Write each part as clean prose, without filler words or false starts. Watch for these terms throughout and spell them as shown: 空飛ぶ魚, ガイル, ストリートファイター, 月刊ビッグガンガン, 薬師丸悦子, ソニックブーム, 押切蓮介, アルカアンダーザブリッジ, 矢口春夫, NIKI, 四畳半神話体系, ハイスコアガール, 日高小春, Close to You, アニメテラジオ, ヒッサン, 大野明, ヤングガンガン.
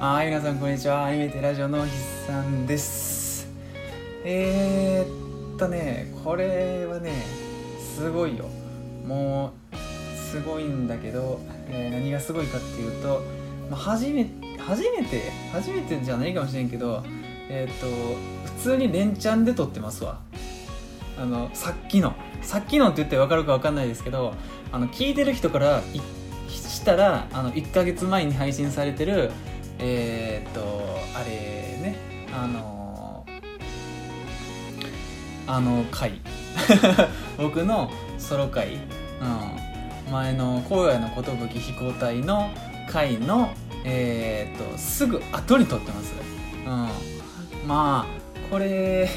皆さんこんにちは。アニメテラジオのひさんです。これはねすごいよ、もうすごいんだけど、何がすごいかっていうと、初めてじゃないかもしれんけど、普通に連チャンで撮ってますわ。さっきのって言って分かるか分かんないですけど、聞いてる人からしたら1ヶ月前に配信されてる回僕のソロ回、前の荒野のことぶき飛行隊の回のすぐ後に撮ってます。まあこれ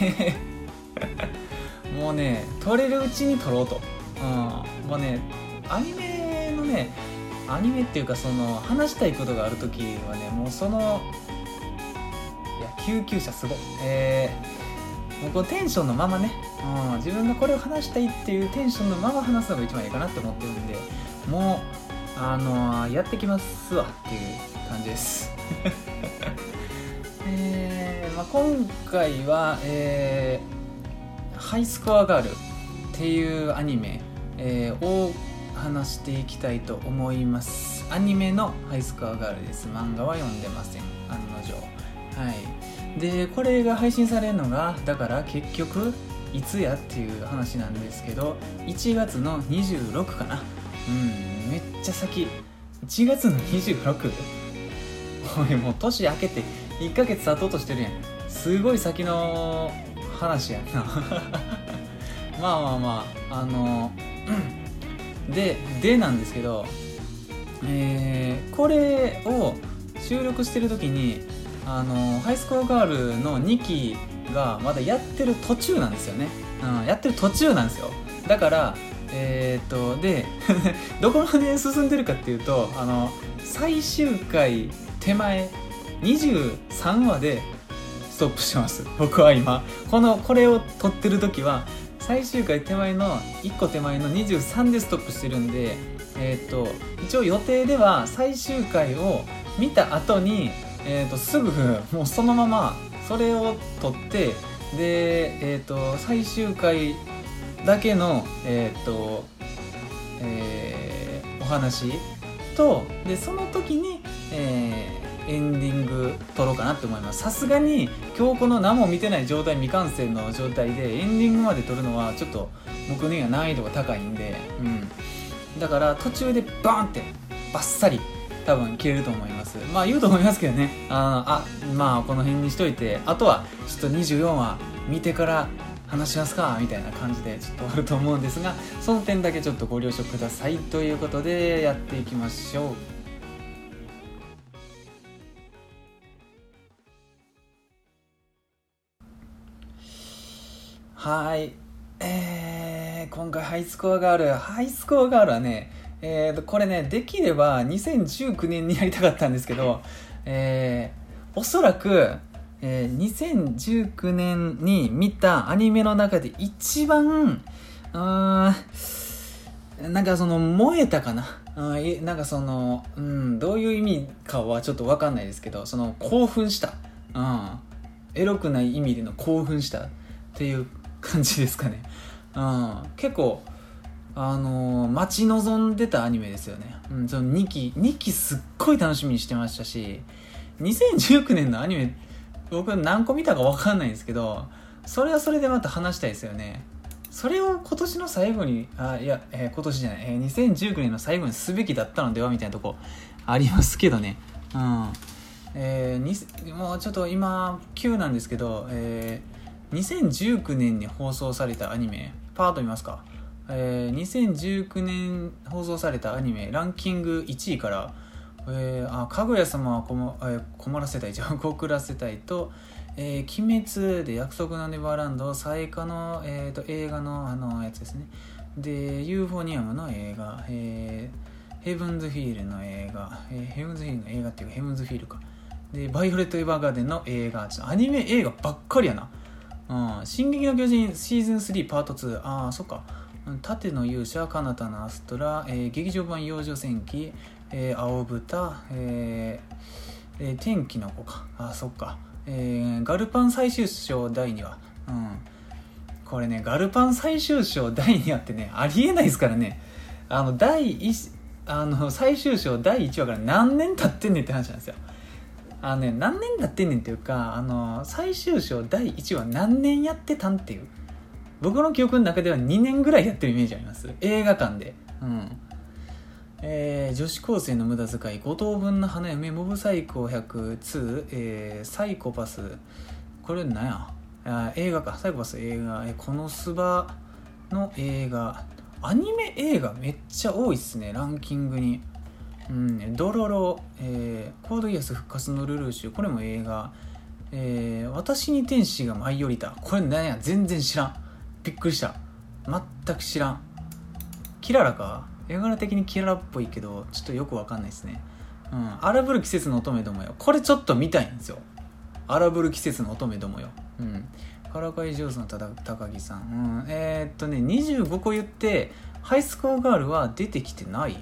もうね撮れるうちに撮ろうと、もうねアニメっていうか、その話したいことがあるときはね、もうその救急車すごい、もうこのテンションのままね、自分がこれを話したいっていうテンションのまま話すのが一番いいかなって思ってるんで、もうやってきますわっていう感じです今回は、ハイスコアガールっていうアニメ、を話していきたいと思います。アニメのハイスコアガールです。漫画は読んでません、案の定。でこれが配信されるのがだから結局いつやっていう話なんですけど、1月の26かな。めっちゃ先。1月の 26? おい、もう年明けて1ヶ月経とうとしてるやん。すごい先の話やんなまあでなんですけど、これを収録してる時にハイスコアガールの2期がまだやってる途中なんですよね。だからでどこまで進んでるかっていうと、最終回手前23話でストップしてます。僕は今これを撮ってる時は最終回手前の1個手前の23でストップしてるんで、一応予定では最終回を見た後に、すぐもうそのままそれを撮って、で、最終回だけの、お話と、でその時に、エンディング撮ろうかなって思います。さすがに今日この何も見てない状態、未完成の状態でエンディングまで撮るのはちょっと僕には難易度が高いんで、だから途中でバーンってバッサリ多分切れると思います。言うと思いますけどね、この辺にしといて、あとはちょっと24話見てから話しますかみたいな感じでちょっと終わると思うんですが、その点だけちょっとご了承くださいということでやっていきましょう。今回ハイスコアガールはね、これねできれば2019年にやりたかったんですけど、おそらく、2019年に見たアニメの中で一番燃えたかな。どういう意味かはちょっと分かんないですけど、その興奮した、エロくない意味での興奮したっていう感じですかね。結構待ち望んでたアニメですよね。その2期すっごい楽しみにしてましたし、2019年のアニメ僕何個見たか分かんないんですけど、それはそれでまた話したいですよね。それを今年の最後に今年じゃない、2019年の最後にすべきだったのではみたいなとこありますけどね。もうちょっと今急なんですけど、2019年に放送されたアニメパート見ますか。2019年放送されたアニメランキング1位から、かぐや様は困らせたいじゃん告らせたいと、鬼滅で約束のネバーランド、最下の、映画のやつですね。でユーフォニアムの映画、ヘブンズフィールの映画、ヘブンズフィールの映画っていうかヘブンズフィールかで、バイオレットエヴァーガーデンの映画。アニメ映画ばっかりやな。進撃の巨人シーズン3パート2。そっか。盾の勇者、彼方のアストラ、劇場版養生戦記、青豚、天気の子か、あ、そっか、ガルパン最終章第2話、うん、これね、ガルパン最終章第2話ってね、ありえないですからね。最終章第1話から何年経ってんねんって話なんですよ。何年経ってんねんっていうか、最終章第1話何年やってたんっていう、僕の記憶の中では2年ぐらいやってるイメージあります。映画館で。うん。女子高生の無駄遣い、5等分の花嫁、モブサイコ100、2、サイコパス、これ何や？あ、映画か、サイコパス映画、このスバの映画、アニメ映画めっちゃ多いっすね、ランキングに。うん、ドロロ、コードギアス復活のルルーシュ、これも映画、私に天使が舞い降りた、これ何や？全然知らん。びっくりした。全く知らん。キララか？絵柄的にキララっぽいけど、ちょっとよくわかんないですね。うん。荒ぶる季節の乙女どもよ。これちょっと見たいんですよ。荒ぶる季節の乙女どもよ。うん。からかい上手の高木さん。うん。25個言って、ハイスコアガールは出てきてない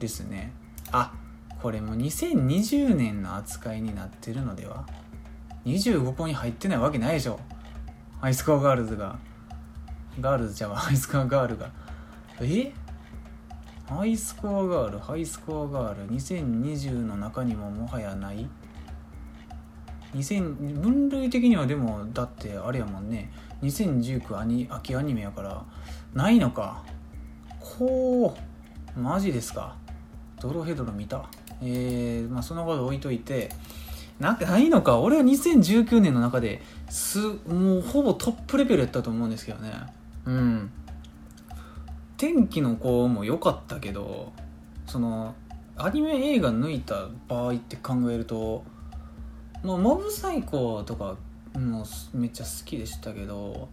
ですね。あ、これも2020年の扱いになってるのでは？ 25 個に入ってないわけないでしょ。ハイスコアガールズが。ガールズじゃあハイスコアガールが。ハイスコアガール、ハイスコアガール、2020の中にももはやない？分類的にはでも、だってあれやもんね、2019秋アニメやから、ないのか。ほう、マジですか。ドロヘドロ見た。まあそのこと置いといて、ないのか。俺は2019年の中で、もうほぼトップレベルやったと思うんですけどね。うん。天気の子も良かったけど、そのアニメ映画抜いた場合って考えると、まあ、モブサイコとかもめっちゃ好きでしたけど、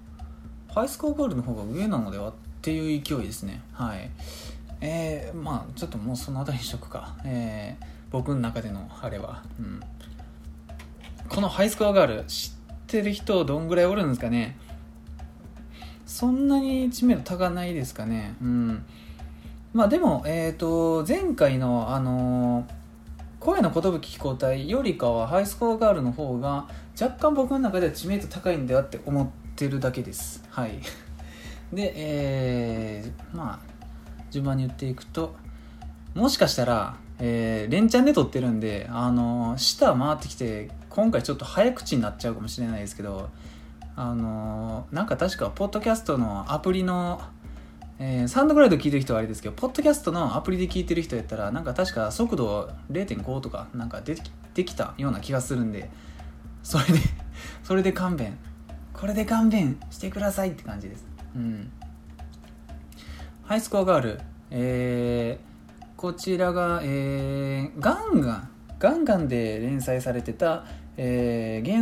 ハイスコアガールの方が上なのではっていう勢いですね。はい。まあちょっともうそのあたりにしとくか。僕の中でのあれは、うん、このハイスコアガール知ってる人どんぐらいおるんですかね。そんなに知名度高ないですかね。うん。まあでも、前回の、声の寿飛行隊よりかは、ハイスコアガールの方が、若干僕の中では知名度高いんだよって思ってるだけです。はい。で、まあ、順番に言っていくと、もしかしたら、連チャンで撮ってるんで、舌回ってきて、今回ちょっと早口になっちゃうかもしれないですけど、なんか確かポッドキャストのアプリの、サウンドクラウド聞いてる人はあれですけど、ポッドキャストのアプリで聞いてる人やったら、なんか確か速度 0.5 とかなんか出てきたような気がするんで、それで勘弁、これで勘弁してくださいって感じです。うん。ハイスコアガール、こちらが、ガンガンで連載されてた。原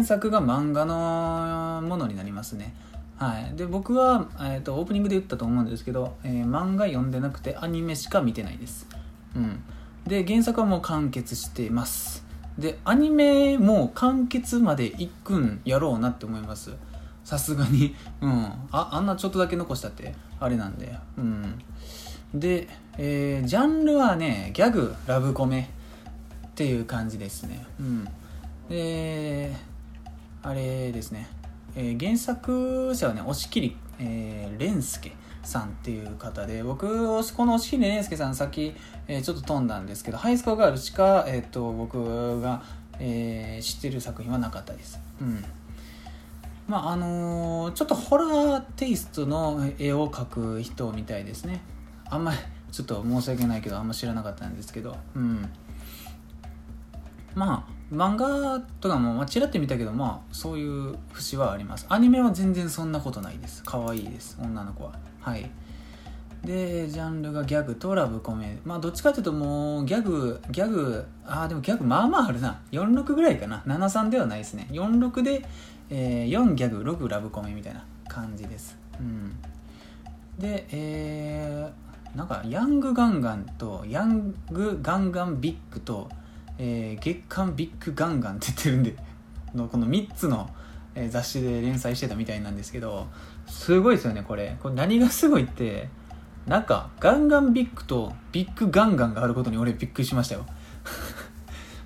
作が漫画のものになりますね。はい。で、僕は、オープニングで言ったと思うんですけど、漫画読んでなくてアニメしか見てないです。うん。で、原作はもう完結しています。で、アニメも完結までいくんやろうなって思います。さすがに。うん。あんなちょっとだけ残したって、あれなんで。うん。で、ジャンルはね、ギャグ、ラブコメっていう感じですね。うん。あれですね、原作者はね、押切蓮介さんっていう方で、僕この押切蓮介さん先、ちょっと飛んだんですけど、ハイスコアガールしか、僕が、知ってる作品はなかったです。うん。まあちょっとホラーテイストの絵を描く人みたいですね。あんまりちょっと申し訳ないけど、あんま知らなかったんですけど、うん。まあ。漫画とかもちらって見たけど、まあそういう節はあります。アニメは全然そんなことないです。可愛いです、女の子は。はい。で、ジャンルがギャグとラブコメ、まあどっちかっていうと、もうギャグ、でもギャグまあまああるな。46ぐらいかな。73ではないですね。46で、4ギャグ6ラブコメみたいな感じです。うん。で、なんかヤングガンガンとヤングガンガンビッグと月刊ビッグガンガンって言ってるんでこの3つの雑誌で連載してたみたいなんですけど、すごいですよね、これ何がすごいって、なんかガンガンビッグとビッグガンガンがあることに俺びっくりしましたよ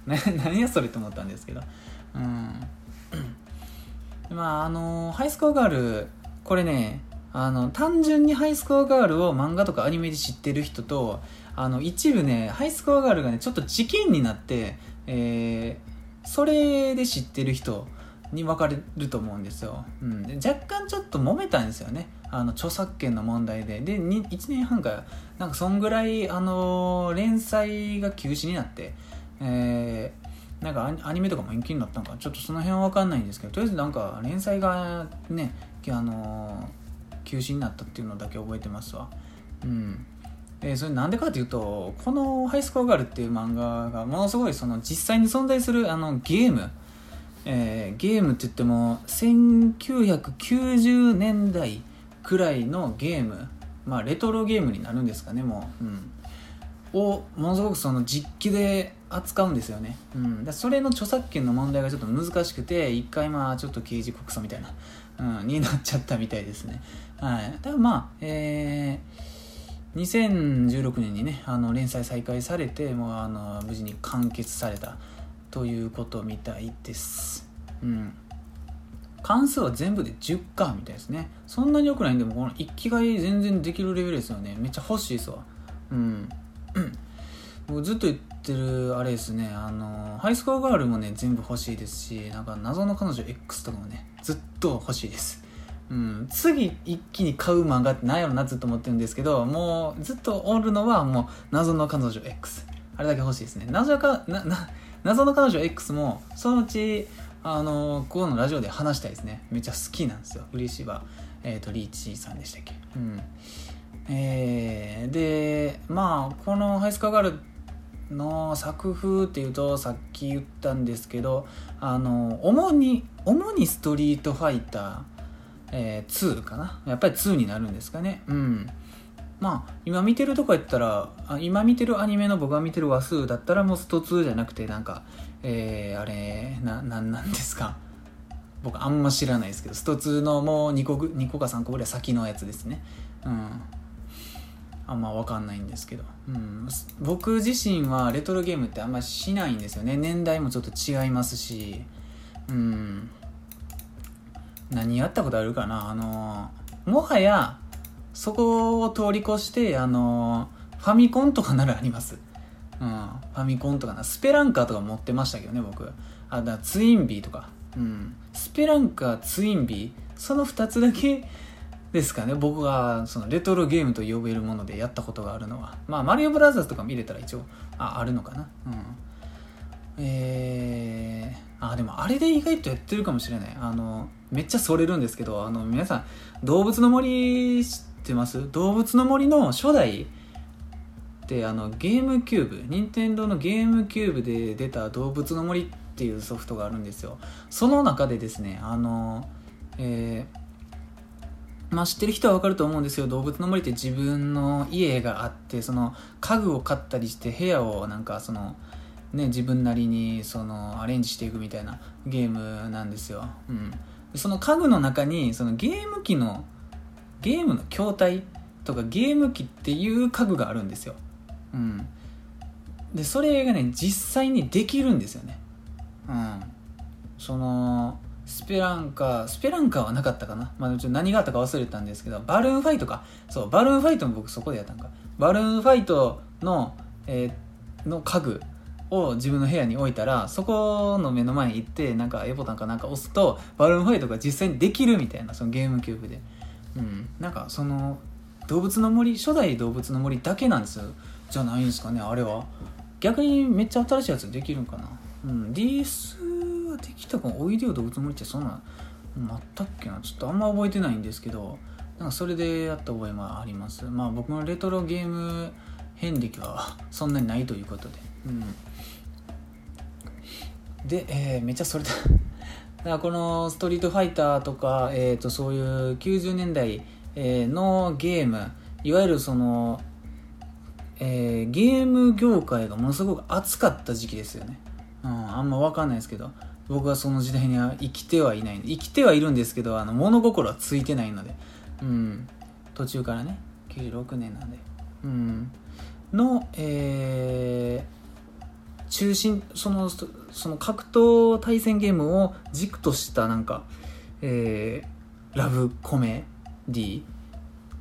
何やそれと思ったんですけど、うん、まあハイスコアガール、これね、単純にハイスコアガールを漫画とかアニメで知ってる人と、一部ねハイスコアガールがねちょっと事件になって、それで知ってる人に分かれると思うんですよ、うん、で若干ちょっと揉めたんですよね、著作権の問題で。で1年半かなんかそんぐらい、連載が休止になって、なんかアニメとかも延期になったのかちょっとその辺は分かんないんですけど、とりあえずなんか連載がね、休止になったっていうのだけ覚えてますわ。うん、それなんでかというと、このハイスコアガールっていう漫画がものすごいその実際に存在するゲーム、ゲームって言っても1990年代くらいのゲーム、まあレトロゲームになるんですかね、もう、うん、をものすごくその実機で扱うんですよね、うん、だそれの著作権の問題がちょっと難しくて、一回まあちょっと刑事告訴みたいな、うん、になっちゃったみたいですね。はい、だからまあ、2016年にね連載再開されて、もう無事に完結されたということみたいです。うん。関数は全部で10巻みたいですね。そんなに良くないんで、もこの1機買い全然できるレベルですよね。めっちゃ欲しいですわ。うん。僕ずっと言ってるあれですね、ハイスコアガールもね全部欲しいですし、なんか謎の彼女 X とかもねずっと欲しいです。うん。次一気に買う漫画ってなんやろなずっと思ってるんですけど、もうずっとおるのはもう謎の彼女 X。あれだけ欲しいですね。謎の彼女 X もそのうちここのラジオで話したいですね。めっちゃ好きなんですよ。嬉しば、リーチさんでしたっけ、うん、でまあこのハイスコアガールの作風っていうと、さっき言ったんですけど、主にストリートファイター、2かな、やっぱり2になるんですかね。うん、まあ、今見てるとこやったら、今見てるアニメの僕が見てる話数だったらもうスト2じゃなくて、なんか、あれなんですか、僕あんま知らないですけど、スト2のもう2個か3個ぐらい先のやつですね。うん。あんま分かんないんですけど、うん、僕自身はレトロゲームってあんましないんですよね。年代もちょっと違いますし、うん。何やったことあるかな、もはやそこを通り越して、ファミコンとかならあります。うん。ファミコンとかな。スペランカーとか持ってましたけどね、僕。あ、だツインビーとか。うん。スペランカー、ツインビー。その2つだけですかね。僕が、そのレトロゲームと呼べるものでやったことがあるのは。まあ、マリオブラザーズとか見れたら一応、あるのかな。うん。でもあれで意外とやってるかもしれない。めっちゃそれるんですけど、皆さん、動物の森、知ってます？動物の森の初代ってゲームキューブ、任天堂のゲームキューブで出た動物の森っていうソフトがあるんですよ。その中でですね、まあ、知ってる人は分かると思うんですよ。動物の森って自分の家があって、その家具を買ったりして部屋をなんかその、ね、自分なりにそのアレンジしていくみたいなゲームなんですよ、うん、その家具の中にそのゲームの筐体とかゲーム機っていう家具があるんですよ、うん、でそれがね実際にできるんですよね、うん、そのスペランカーはなかったかな、まあ、何があったか忘れたんですけど、バルーンファイトか、そうバルーンファイトも僕そこでやったんか、バルーンファイトの、の家具を自分の部屋に置いたら、そこの目の前に行ってなんかAボタンかなんか押すとバルーンファイトが実際にできるみたいな、そのゲームキューブで。うん、なんかその動物の森、初代動物の森だけなんですよ、じゃないんですかね、あれは。逆にめっちゃ新しいやつできるんかな、うん、DS はできたかも。おいでよ動物の森ってそんなのあったっけな、ちょっとあんま覚えてないんですけど、なんかそれでやった覚えもあります。まあ僕のレトロゲーム遍歴はそんなにないということで、うん、で、めっちゃそれだだからこのストリートファイターとか、そういう90年代のゲーム、いわゆるその、ゲーム業界がものすごく熱かった時期ですよね、うん、あんま分かんないですけど、僕はその時代には生きてはいるんですけど、物心はついてないので、うん、途中からね96年なんで、うん、の、中心、その格闘対戦ゲームを軸としたなんか、ラブコメディっ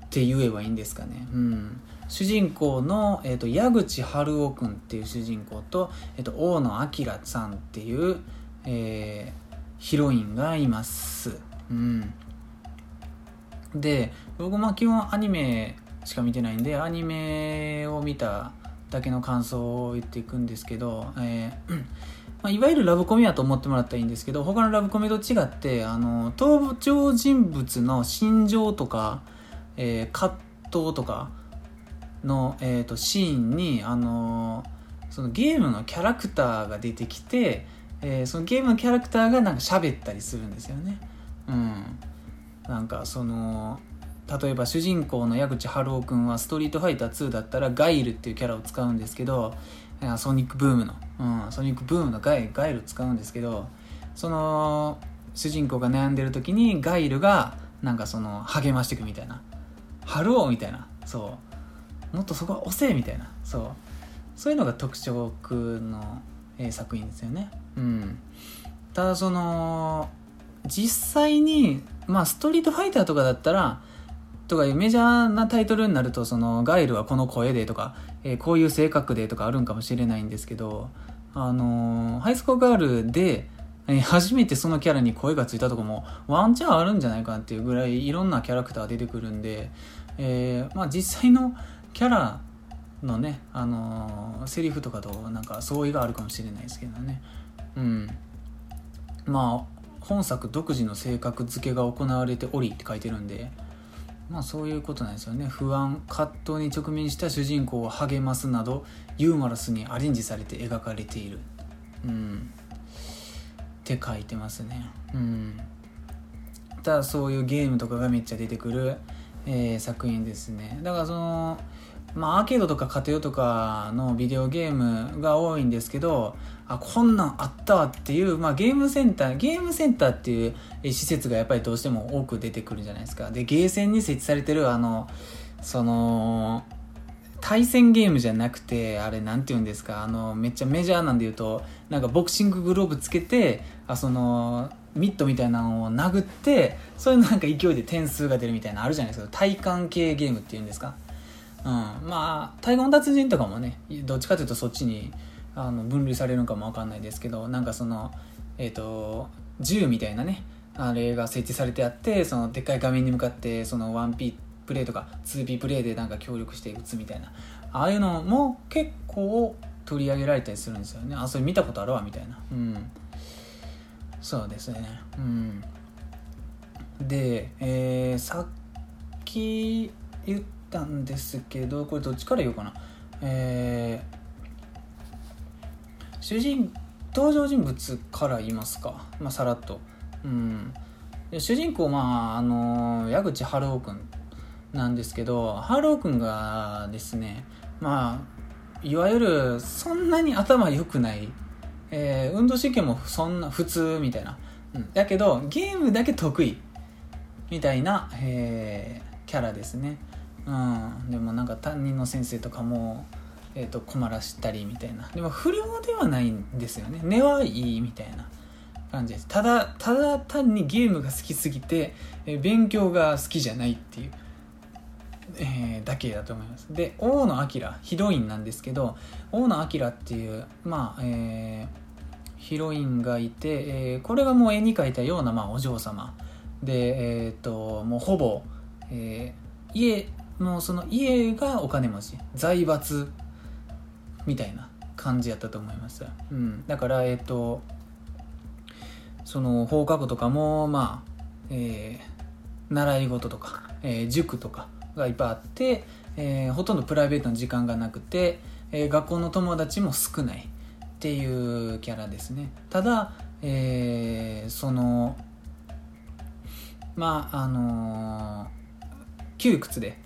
て言えばいいんですかね。うん、主人公の、矢口春夫くんっていう主人公と、大野明さんっていう、ヒロインがいます。うん、で、僕も基本アニメしか見てないんで、アニメを見ただけの感想を言っていくんですけど、いわゆるラブコメやと思ってもらったらいいんですけど、他のラブコメと違って登場人物の心情とか、葛藤とかの、シーンに、そのゲームのキャラクターが出てきて、そのゲームのキャラクターがなんか喋ったりするんですよね。うん、なんかその例えば主人公の矢口春夫くんはストリートファイター2だったらガイルっていうキャラを使うんですけど、ソニックブームのガイルを使うんですけど、その主人公が悩んでる時にガイルがなんかその励ましていくみたいな、春夫みたいな、そうもっとそこは押せみたいな、そういうのが特徴の作品ですよね。うん、ただその実際に、ストリートファイターとかだったらとかメジャーなタイトルになると、そのガイルはこの声でとか、こういう性格でとかあるんかもしれないんですけど、ハイスコアガールで、初めてそのキャラに声がついたとかもワンチャンあるんじゃないかなっていうぐらいいろんなキャラクター出てくるんで、実際のキャラのね、セリフとかとなんか相違があるかもしれないですけどね。うん、本作独自の性格付けが行われておりって書いてるんで、そういうことなんですよね。不安、葛藤に直面した主人公を励ますなどユーモラスにアレンジされて描かれている、って書いてますね。ただそういうゲームとかがめっちゃ出てくる、作品ですね。だからその、アーケードとか家庭とかのビデオゲームが多いんですけど、こんなんあったっていう、ゲームセンターっていう施設がやっぱりどうしても多く出てくるじゃないですか。で、ゲーセンに設置されてる対戦ゲームじゃなくて、あれなんていうんですか、めっちゃメジャーなんで言うと、なんかボクシンググローブつけて、ミットみたいなのを殴って、そういうなんか勢いで点数が出るみたいなのあるじゃないですか。体感系ゲームっていうんですか。太鼓の達人とかもね、どっちかというとそっちに分類されるのかもわかんないですけど、なんかその銃みたいなね、あれが設置されてあって、そのでっかい画面に向かってその 1P プレイとか 2P プレイでなんか協力して打つみたいな、ああいうのも結構取り上げられたりするんですよね。それ見たことあるわみたいな。そうですね。で、さっき言ってたんですけど、これどっちから言おうかな、登場人物から言いますか。さらっと、主人公、矢口春夫くんなんですけど、春夫くんがですね、いわゆるそんなに頭良くない、運動神経もそんな普通みたいな、だけどゲームだけ得意みたいな、キャラですね。でもなんか担任の先生とかも、困らしたりみたいな。でも不良ではないんですよね。根はいいみたいな感じです。ただ単にゲームが好きすぎて、勉強が好きじゃないっていう、だけだと思います。で、大野明、ヒロインなんですけど、大野明っていう、ヒロインがいて、これがもう絵に描いたような、お嬢様で、もうほぼ、家がお金持ち、財閥みたいな感じやったと思います。だから、その放課後とかも、習い事とか、塾とかがいっぱいあって、ほとんどプライベートの時間がなくて、学校の友達も少ないっていうキャラですね。ただ、窮屈で、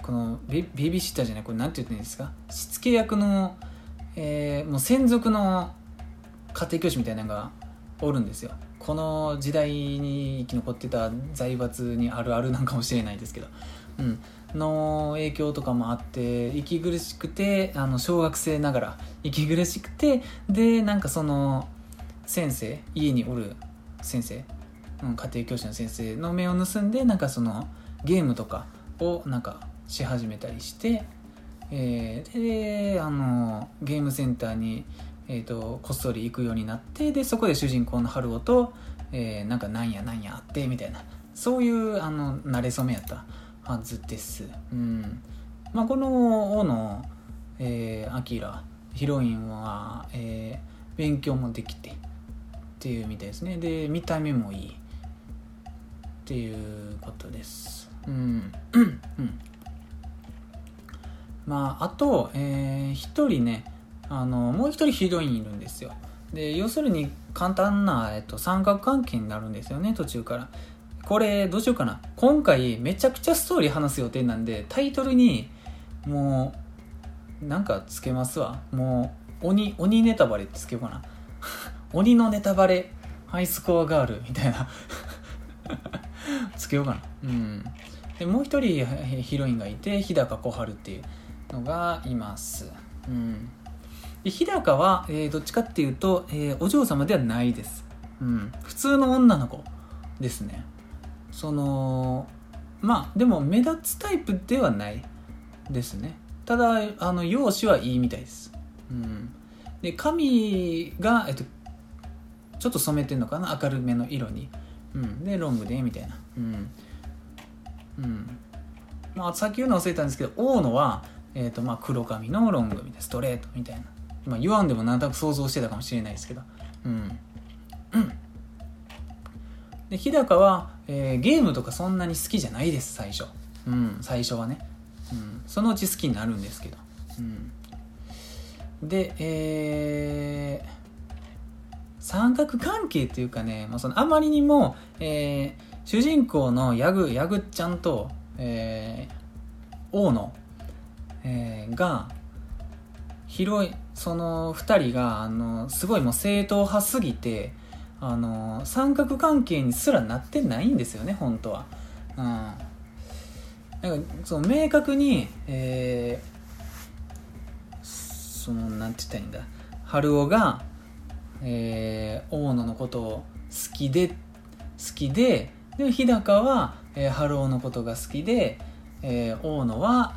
このベビーシッターじゃない、これなんて言ってんですか、しつけ役の、もう専属の家庭教師みたいなのがおるんですよ。この時代に生き残ってた財閥にあるあるなんかもしれないですけど、の影響とかもあって息苦しくて、小学生ながら息苦しくて、でなんかその先生、家におる先生、家庭教師の先生の目を盗んでなんかそのゲームとかをなんかし始めたりして、でゲームセンターに、こっそり行くようになって、でそこで主人公の春男と、なんやってみたいな、そういう慣れ初めやったはずです。この大野明ヒロインは、勉強もできてっていうみたいですね。で見た目もいいっていうことです。あと一人ね、もう一人ヒロインいるんですよ。で要するに簡単な、三角関係になるんですよね、途中から。これどうしようかな、今回めちゃくちゃストーリー話す予定なんで、タイトルにもうなんかつけますわ。もう鬼ネタバレってつけようかな鬼のネタバレハイスコアガールみたいなつけようかな。でもう一人ヒロインがいて、日高小春っていうのがいます。で日高は、どっちかっていうと、お嬢様ではないです、普通の女の子ですね。でも目立つタイプではないですね。ただ容姿はいいみたいです。で髪が、ちょっと染めてんのかな、明るめの色に。でロングでみたいな。さっき言うの忘れたんですけど、大野は、黒髪のロングみたいな、ストレートみたいな。言わんでもなんとなく想像してたかもしれないですけど。で日高は、ゲームとかそんなに好きじゃないです最初、最初はね、そのうち好きになるんですけど、で、三角関係っていうかね、あまりにも、主人公のヤグちゃんと、大野、が広い、その2人がすごいもう正統派すぎて、三角関係にすらなってないんですよね本当は。なんかその明確に、そのなんて言ったらいいんだ、春男が、大野のことを好きで、で日高は、春男のことが好きで、大野は、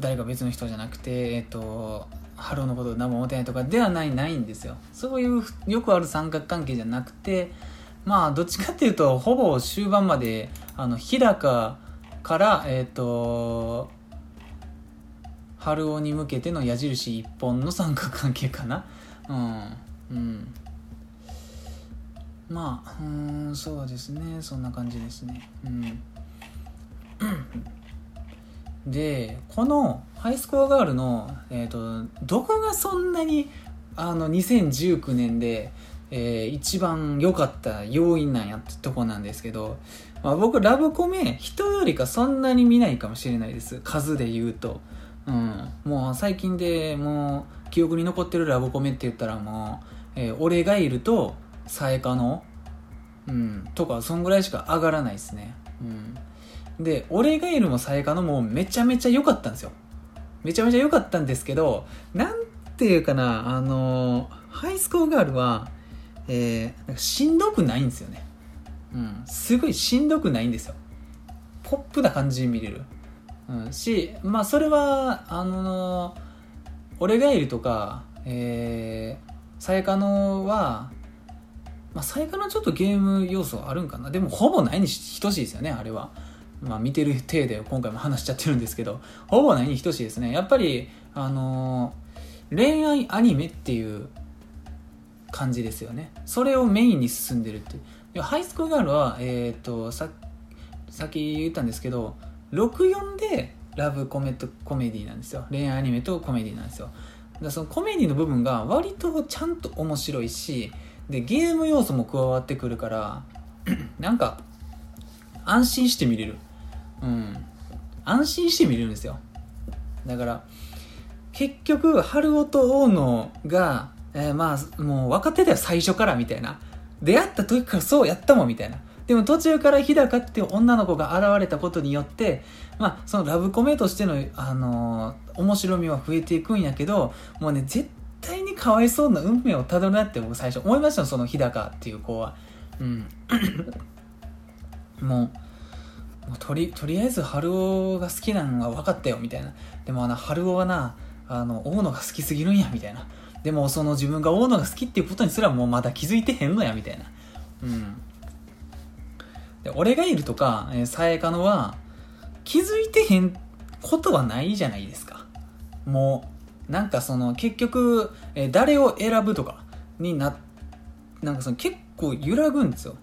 誰か別の人じゃなくて、ハローのことを何も思ってないとかではないんですよ。そういうよくある三角関係じゃなくて、どっちかっていうとほぼ終盤まで日高から、春男に向けての矢印一本の三角関係かな。そうですね、そんな感じですね。でこのハイスコアガールの、どこがそんなに2019年で、一番良かった要因なんやってとこなんですけど、僕ラブコメ人よりかそんなに見ないかもしれないです、数で言うと。もう最近でもう記憶に残ってるラブコメって言ったらもう、俺がいるとさえかの、とかそんぐらいしか上がらないですね。で俺がいるもさえかのもめちゃめちゃ良かったんですよ。めちゃめちゃ良かったんですけど、なんていうかな、ハイスコアガールは、なんかしんどくないんですよね。すごいしんどくないんですよ。ポップな感じに見れる、し、それは俺がいるとか、さえかのは、さえかのちょっとゲーム要素あるんかな。でもほぼないに等しいですよね、あれは。見てる体で今回も話しちゃってるんですけど、ほぼ何に等しいですね。やっぱり、恋愛アニメっていう感じですよね。それをメインに進んでるって。ハイスコアガールは、さっき言ったんですけど、64でラブコメとコメディなんですよ。恋愛アニメとコメディなんですよ。だからそのコメディの部分が割とちゃんと面白いし、でゲーム要素も加わってくるからなんか安心して見れる、安心して見れるんですよ。だから結局春男と大野が、もう若手だよ最初からみたいな、出会った時からそうやったもんみたいな、でも途中から日高っていう女の子が現れたことによって、まあ、そのラブコメとしての、面白みは増えていくんやけど、もうね、絶対にかわいそうな運命をたどるなって僕最初思いましたよ、その日高っていう子は。うん。もうとりあえず春男が好きなのが分かったよみたいな。でも春男はな、大野が好きすぎるんやみたいな。でもその自分が大野が好きっていうことにすらもうまだ気づいてへんのやみたいな。うん。で俺がいるとかさえかのは気づいてへんことはないじゃないですか。もうなんかその結局誰を選ぶとかになんかその結構揺らぐんですよ。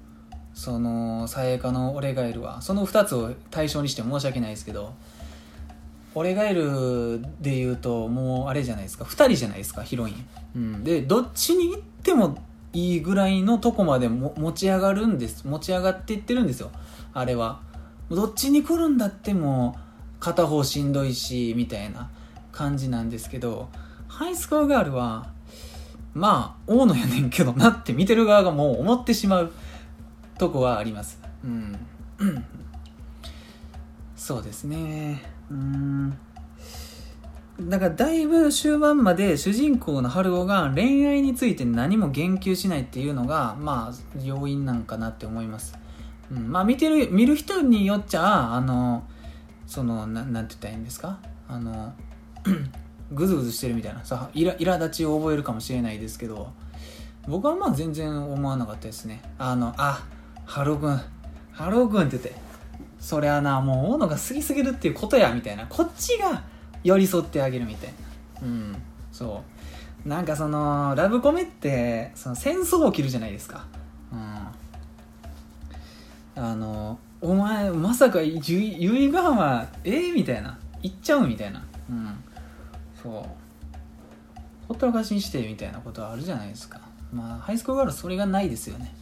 そのさえかの俺がいるはその2つを対象にして申し訳ないですけど、俺がいるで言うともうあれじゃないですか、2人じゃないですかヒロイン、うん、でどっちに行ってもいいぐらいのとこまで持ち上がっていってるんですよ。あれはどっちに来るんだっても片方しんどいしみたいな感じなんですけど、ハイスコアガールはまあ大野やねんけどなって見てる側がもう思ってしまうとこはあります、うん、そうですね。だからだいぶ終盤まで主人公の春男が恋愛について何も言及しないっていうのがまあ要因なんかなって思います、うん、まあ見る人によっちゃそのなんて言ったらいいんですか、グズグズしてるみたいなさ、苛立ちを覚えるかもしれないですけど、僕はまあ全然思わなかったですね。ハロー君って言って、そりゃなもう大野が過ぎすぎるっていうことやみたいな、こっちが寄り添ってあげるみたいな。うん、そうなんかそのラブコメってその戦争起きるじゃないですか。うん、お前まさか結ヶ浜みたいな行っちゃうみたいな。うん、そうほったらかしにしてみたいなことはあるじゃないですか。まあハイスコアガールそれがないですよね。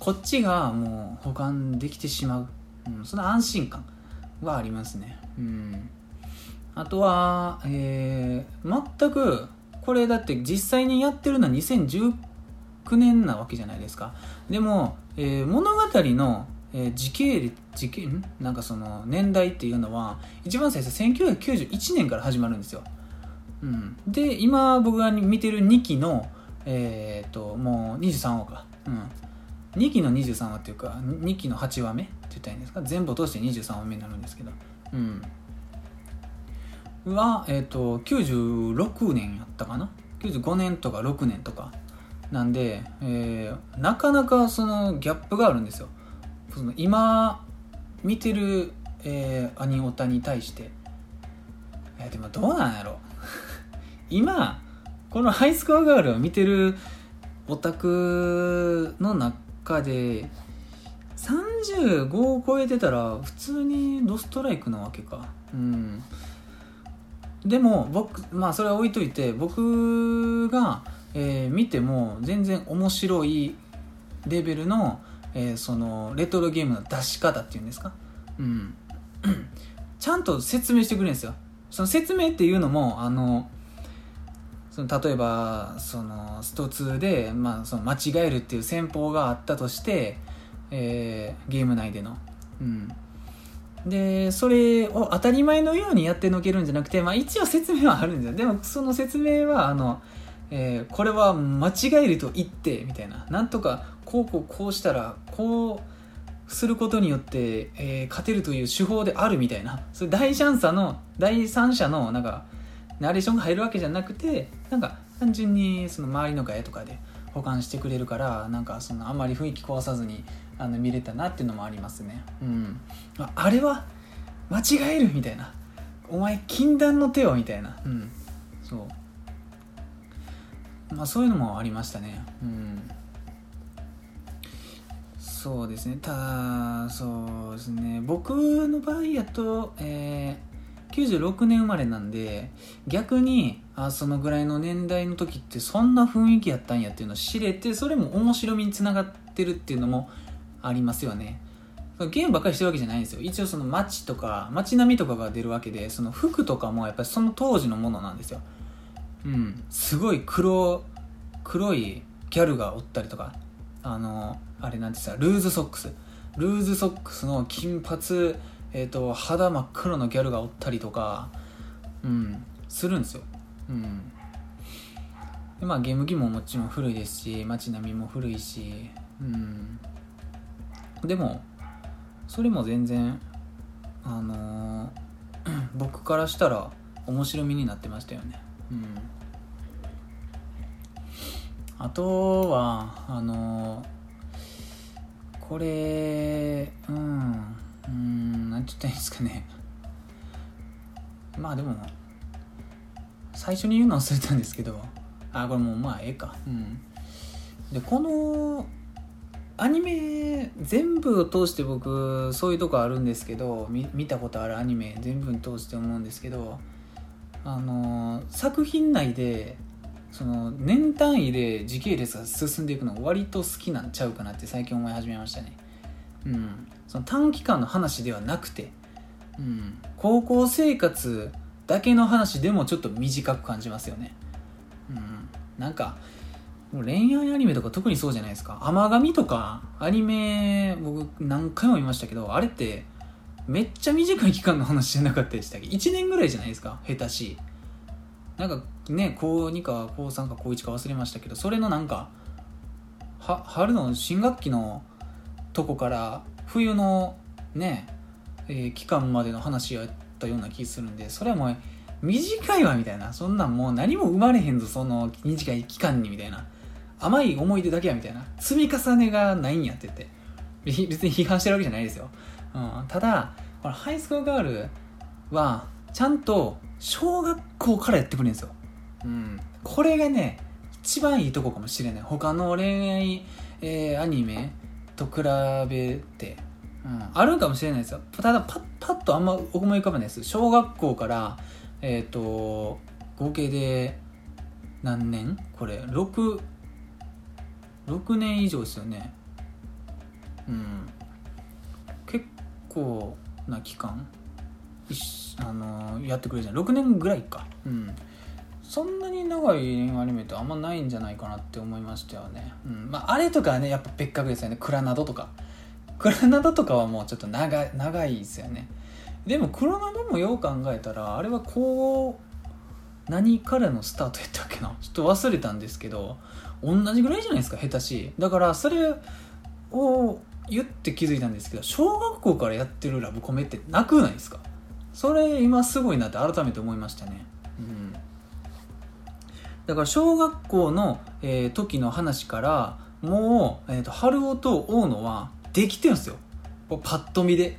こっちがもう補完できてしまう、うん、その安心感はありますね。うん、あとは、全くこれだって実際にやってるのは2019年なわけじゃないですか。でも、物語の時系なんかその年代っていうのは一番最初1991年から始まるんですよ。うん、で今僕が見てる2期のもう23話か、うん、2期の23話っていうか2期の8話目って言ったらいいんですか、全部通して23話目になるんですけど、うん、は96年やったかな、95年とか6年とかなんで、なかなかそのギャップがあるんですよ。その今見てる、アニオタに対して、でもどうなんやろ今このハイスコアガールを見てるオタクの中で35を超えてたら普通にドストライクなわけか。うん、でもまあそれは置いといて、僕が、見ても全然面白いレベルの、そのレトロゲームの出し方っていうんですか、うん、ちゃんと説明してくれるんですよ。その説明っていうのもその例えばそのスト2で、まあ、その間違えるっていう戦法があったとして、ゲーム内での、うん、でそれを当たり前のようにやってのけるんじゃなくて、まあ、一応説明はあるんですよ。でもその説明はこれは間違えると言ってみたいな、なんとかこうしたらこうすることによって、勝てるという手法であるみたいな、それ第三者のなんかナレーションが入るわけじゃなくて、なんか単純にその周りのガヤとかで補完してくれるから、なんかそのあんまり雰囲気壊さずに見れたなっていうのもありますね。うん、あれは間違えるみたいな、お前禁断の手をみたいな、うん、そう、まあそういうのもありましたね。うん、そうですね。そうですね。僕の場合やと、96年生まれなんで、逆にそのぐらいの年代の時ってそんな雰囲気やったんやっていうのを知れて、それも面白みにつながってるっていうのもありますよね。ゲームばっかりしてるわけじゃないんですよ。一応その街とか街並みとかが出るわけで、その服とかもやっぱりその当時のものなんですよ。うん、すごい黒いギャルがおったりとか、あれなんて言ったらルーズソックスルーズソックスの金髪、肌真っ黒のギャルがおったりとか、するんですよ。でゲーム機ももちろん古いですし、街並みも古いし、でもそれも全然僕からしたら面白みになってましたよね。あとはこれなんて言ったらいいんですかね。まあでも最初に言うの忘れたんですけど、これもうまあええか。でこのアニメ全部を通して僕そういうとこあるんですけど、見たことあるアニメ全部に通して思うんですけど、作品内でその年単位で時系列が進んでいくのが割と好きなんちゃうかなって最近思い始めましたね。その短期間の話ではなくて、高校生活だけの話でもちょっと短く感じますよね。なんか恋愛アニメとか特にそうじゃないですか。甘神とかアニメ僕何回も見ましたけど、あれってめっちゃ短い期間の話じゃなかったでしたっけ。1年ぐらいじゃないですか、下手し。なんかね、高2か高3か高1か忘れましたけど、それのなんか春の新学期のとこから冬のね、期間までの話やったような気するんで、それはもう短いわみたいな、そんなんもう何も生まれへんぞその短い期間にみたいな、甘い思い出だけやみたいな、積み重ねがないんやって言って、別に批判してるわけじゃないですよ。ただこれハイスクールガールはちゃんと小学校からやってくれるんですよ。これがね一番いいとこかもしれない、他の恋愛、アニメと比べて。あるかもしれないですよ。ただパッとあんま思い浮かばないです。小学校から合計で何年、これ6年以上ですよね。結構な期間やってくれるじゃん。6年ぐらいか。そんなに長い恋愛アニメってあんまないんじゃないかなって思いましたよね。あれとかはねやっぱ別格ですよね。クラナドとかはもうちょっと長いですよね。でもクラナドもよう考えたらあれはこう何からのスタートやったっけな、ちょっと忘れたんですけど、同じぐらいじゃないですか、下手し。だからそれを言って気づいたんですけど、小学校からやってるラブコメってなくないですか。それ今すごいなって改めて思いましたね。だから小学校の、時の話からもう、春男と大野はできてるんですよ、パッと見で。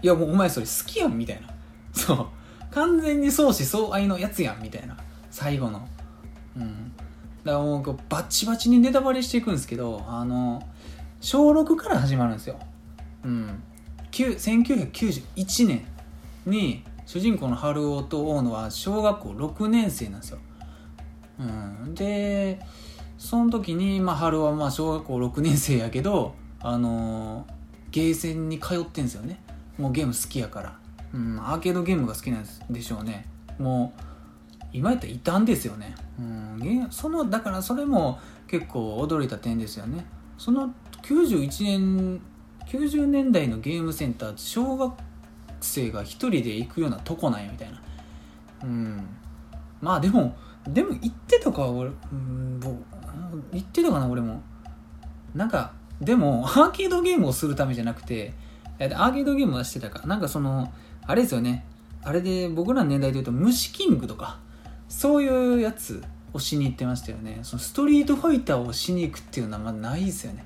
いやもうお前それ好きやんみたいな、そう完全に相思相愛のやつやんみたいな、最後の。だからもうバチバチにネタバレしていくんですけど、小6から始まるんですよ。1991年に主人公の春男と大野は小学校6年生なんですよ。でその時に、春は小学校6年生やけど、ゲーセンに通ってんですよね。もうゲーム好きやから、アーケードゲームが好きなんでしょうね。もう今言ったら異端ですよね。だからそれも結構驚いた点ですよね。その90年代のゲームセンター、小学生が一人で行くようなとこないみたいな。でも行ってたか、俺、行ってたかな、俺も。なんかでもアーケードゲームをするためじゃなくて、アーケードゲームはしてたから、なんかそのあれですよね、あれで僕らの年代で言うと虫キングとかそういうやつをしに行ってましたよね。そのストリートファイターをしに行くっていうのはまだないですよね。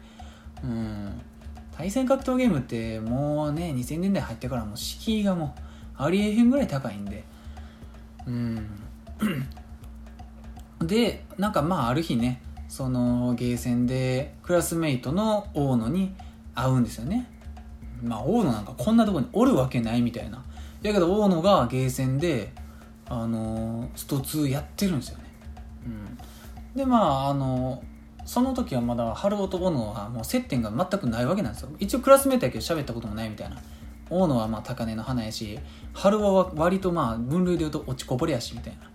対戦格闘ゲームってもうね2000年代入ってからもう敷居がもうありえへんぐらい高いんで、でなんかある日ね、そのゲーセンでクラスメイトの大野に会うんですよね。大野なんかこんなとこにおるわけないみたいな。だけど大野がゲーセンでスト2やってるんですよね。でその時はまだ春男と大野はもう接点が全くないわけなんですよ。一応クラスメイトだけど喋ったこともないみたいな。大野は高嶺の花やし、春男は割と分類で言うと落ちこぼれやしみたいな。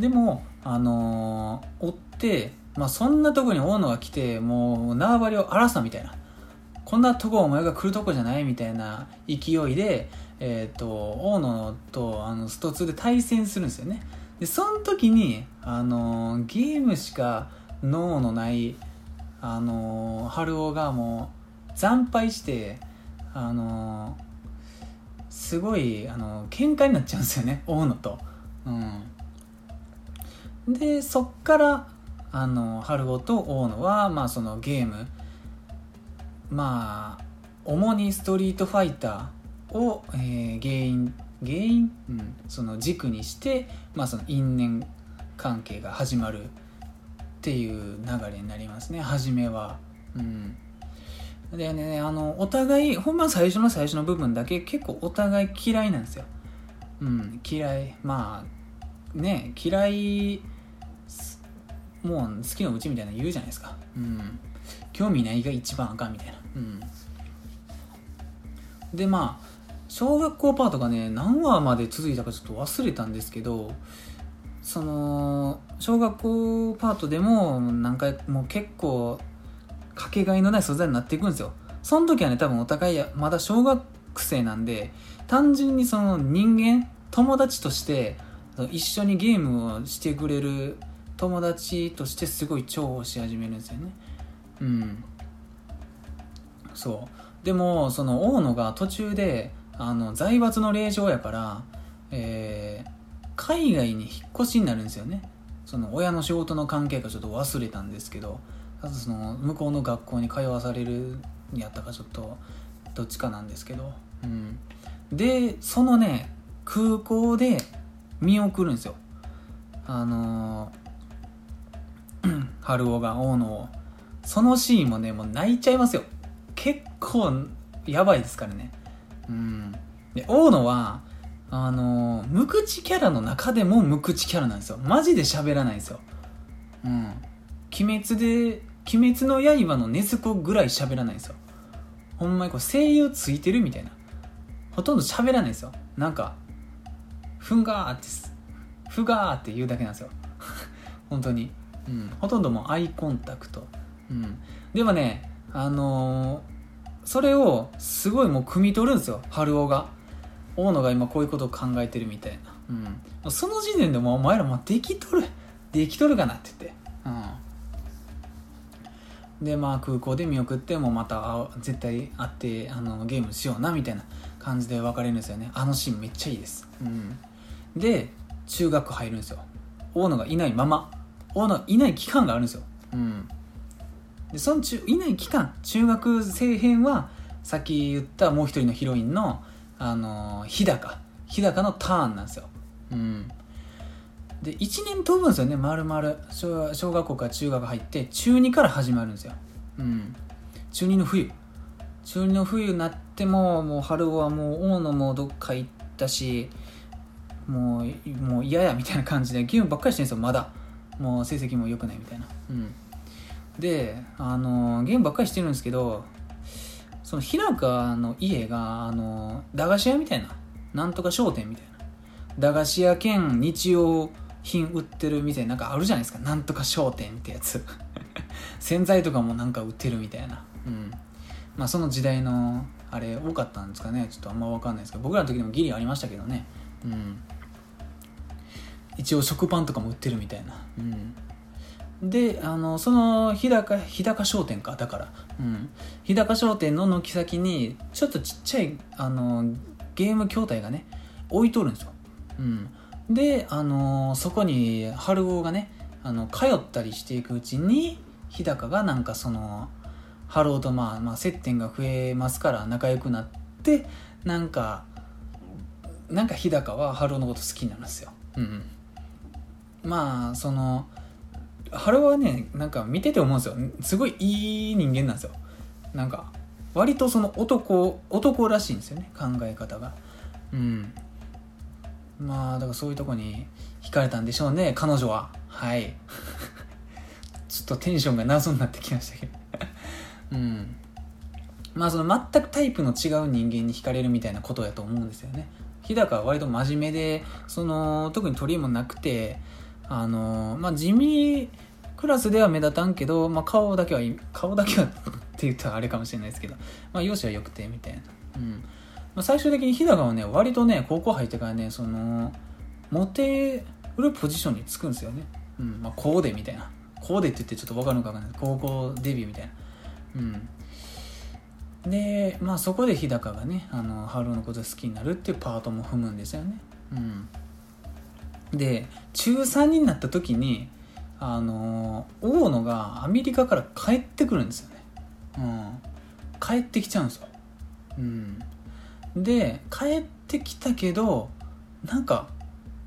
でも追って、まあ、そんなとこに大野が来てもう縄張りを荒らすなみたいな、こんなとこお前が来るとこじゃないみたいな勢いで、大野とスト2で対戦するんですよね。でその時にゲームしか脳のない春男がもう惨敗してすごい喧嘩になっちゃうんですよね、大野と。うん、でそっから春男と大野は、まあ、そのゲーム、まあ主にストリートファイターを、原因、その軸にして、まあ、その因縁関係が始まるっていう流れになりますね、初めは。うん、でね、お互いほんま最初の部分だけ結構お互い嫌いなんですよ。うん、嫌い、まあね、嫌いもう好きのうちみたいなの言うじゃないですか。うん、興味ないが一番あかんみたいな。うん、でまあ小学校パートがね何話まで続いたかちょっと忘れたんですけど、その小学校パートでも何回もう結構かけがえのない素材になっていくんですよ。その時はね多分お互いまだ小学生なんで、単純にその人間友達として一緒にゲームをしてくれる友達としてすごい重宝し始めるんですよね。うん、そうでもその大野が途中で財閥の令嬢やから、海外に引っ越しになるんですよね。その親の仕事の関係かちょっと忘れたんですけど、その向こうの学校に通わされるやったかちょっとどっちかなんですけど、うん、でそのね空港で見送るんですよ、春男が大野を。そのシーンもねもう泣いちゃいますよ、結構やばいですからね。うん、で大野は無口キャラの中でも無口キャラなんですよ。マジで喋らないんですよ。うん、鬼滅の刃の禰豆子ぐらい喋らないんですよ。ほんまにこう声優ついてるみたいな、ほとんど喋らないんですよ。なんかふがーって言うだけなんですよ本当に。うん、ほとんどもうアイコンタクト。うん、でもねそれをすごいもう汲み取るんですよ、春男が。大野が今こういうことを考えてるみたいな。うん、その時点でもうお前らもうできとるかなって言って。うん、でまあ空港で見送ってもうまた絶対会ってゲームしようなみたいな感じで別れるんですよね。あのシーンめっちゃいいです。うん、で中学入るんですよ。大野がいないまま、大野がいない期間があるんですよ。うんでそのいない期間、中学生編はさっき言ったもう一人のヒロインの、日高のターンなんですよ。うん、で1年飛ぶんですよね、丸々。小学校から中学入って中2から始まるんですよ。うん、中2の冬になってもう春男はもう大野もどっか行ったしもう嫌やみたいな感じでゲームばっかりしてるんですよ。まだもう成績も良くないみたいな。うんでゲームばっかりしてるんですけど、その日高の家が駄菓子屋みたいな、なんとか商店みたいな、駄菓子屋兼日用品売ってるみたいな、なんかあるじゃないですか、なんとか商店ってやつ洗剤とかもなんか売ってるみたいな。うん、まあその時代のあれ多かったんですかね、ちょっとあんま分かんないですけど、僕らの時でもギリありましたけどね。うん、一応食パンとかも売ってるみたいな。うんでその日高商店かだから、うん、日高商店の軒先にちょっとちっちゃいゲーム筐体がね置いとるんですよ。うん、でそこに春男がね通ったりしていくうちに、日高がなんかその春男とまあ接点が増えますから仲良くなって、なんか日高は春男のこと好きなんですよ。うん、まあその春男はねなんか見てて思うんですよ、すごいいい人間なんですよ。なんか割とその男らしいんですよね、考え方が。うん、まあだからそういうとこに惹かれたんでしょうね、彼女は。はいちょっとテンションが謎になってきましたけどうんまあその全くタイプの違う人間に惹かれるみたいなことやと思うんですよね。日高は割と真面目で、その特に取り柄もなくてまあ、地味クラスでは目立たんけど、まあ、顔だけはって言ったらあれかもしれないですけど、まあ、容姿は良くてみたいな、うんまあ、最終的に日高はね割とね高校入ってからねそのモテるポジションにつくんですよね、うんまあ、コーデみたいなコーデって言ってちょっと分かるのか分かんない高校デビューみたいな、うんでまあ、そこで日高がね春男のこと好きになるっていうパートも踏むんですよね、うん、で中3になった時に大野がアメリカから帰ってくるんですよね、うん、帰ってきちゃうんですよ、うん、で帰ってきたけどなんか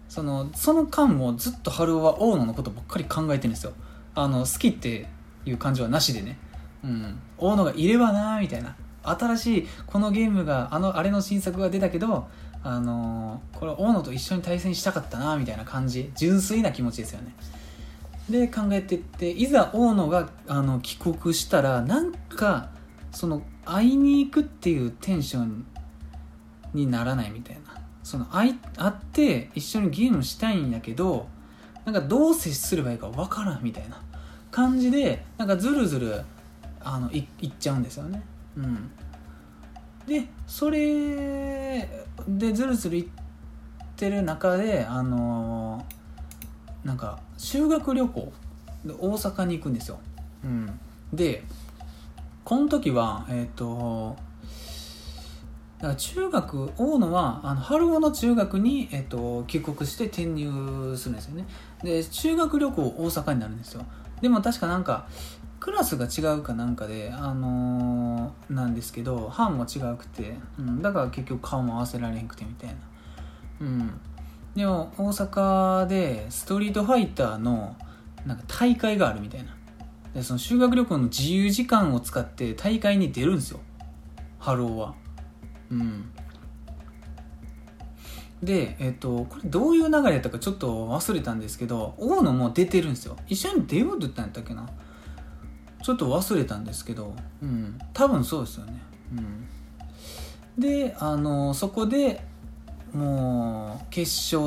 その間もずっと春男は大野のことばっかり考えてるんですよ好きっていう感情はなしでねうん、大野がいればなみたいな新しいこのゲームがあれの新作が出たけど、これ大野と一緒に対戦したかったなみたいな感じ純粋な気持ちですよねで考えてっていざ大野が帰国したらなんかその会いに行くっていうテンションにならないみたいな会って一緒にゲームしたいんやけどなんかどう接すればいいかわからんみたいな感じでなんかずるずる行っちゃうんですよね、うん、でそれでずるずる行ってる中でなんか修学旅行で大阪に行くんですよ、うん、でこの時はだから大野は春男の中学に、帰国して転入するんですよねで修学旅行大阪になるんですよでも確かなんかクラスが違うかなんかで、なんですけど班も違くて、うん、だから結局顔も合わせられんくてみたいな、うん、でも大阪でストリートファイターのなんか大会があるみたいなでその修学旅行の自由時間を使って大会に出るんですよ春男は、うん、で、これどういう流れだったかちょっと忘れたんですけど大野も出てるんですよ一緒に出ようって言ったんやったっけなちょっと忘れたんですけど、うん、多分そうですよね、うん、でそこでもう決勝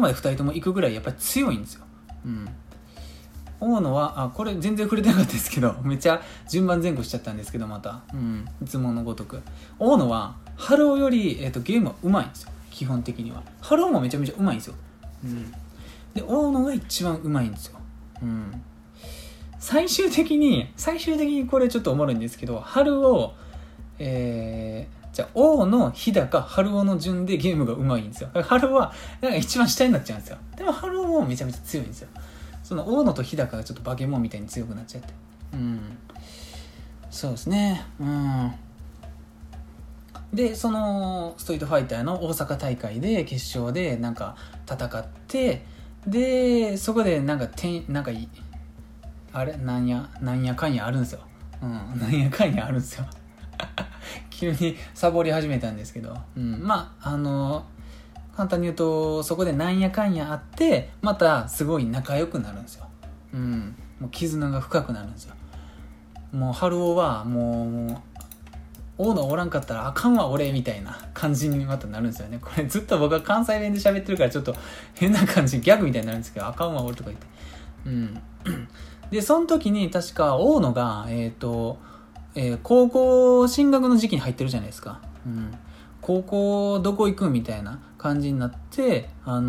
まで2人とも行くぐらいやっぱり強いんですよ、うん、大野はこれ全然触れてなかったですけどめっちゃ順番前後しちゃったんですけどまた、うん、いつものごとく大野は春男より、ゲームはうまいんですよ基本的には春男もめちゃめちゃうまいんですよ、うん、で大野が一番うまいんですよ、うん最終的にこれちょっとおもろいんですけど春男、じゃあ王の日高春男の順でゲームがうまいんですよ春男はなんか一番下になっちゃうんですよでも春男もめちゃめちゃ強いんですよその王のと日高がちょっと化け物みたいに強くなっちゃってうんそうですねうんでそのストリートファイターの大阪大会で決勝でなんか戦ってでそこでなんかあれなんやかんやあるんですよ、うん、なんやかんやあるんですよ急にサボり始めたんですけど、うん、まあ簡単に言うとそこでなんやかんやあってまたすごい仲良くなるんですよ、うん、もう絆が深くなるんですよもう春男はもう大野おらんかったらあかんわ俺みたいな感じにまたなるんですよねこれずっと僕は関西弁で喋ってるからちょっと変な感じギャグみたいになるんですけどあかんわ俺とか言ってうんでその時に確か大野が、高校進学の時期に入ってるじゃないですか、うん、高校どこ行くみたいな感じになって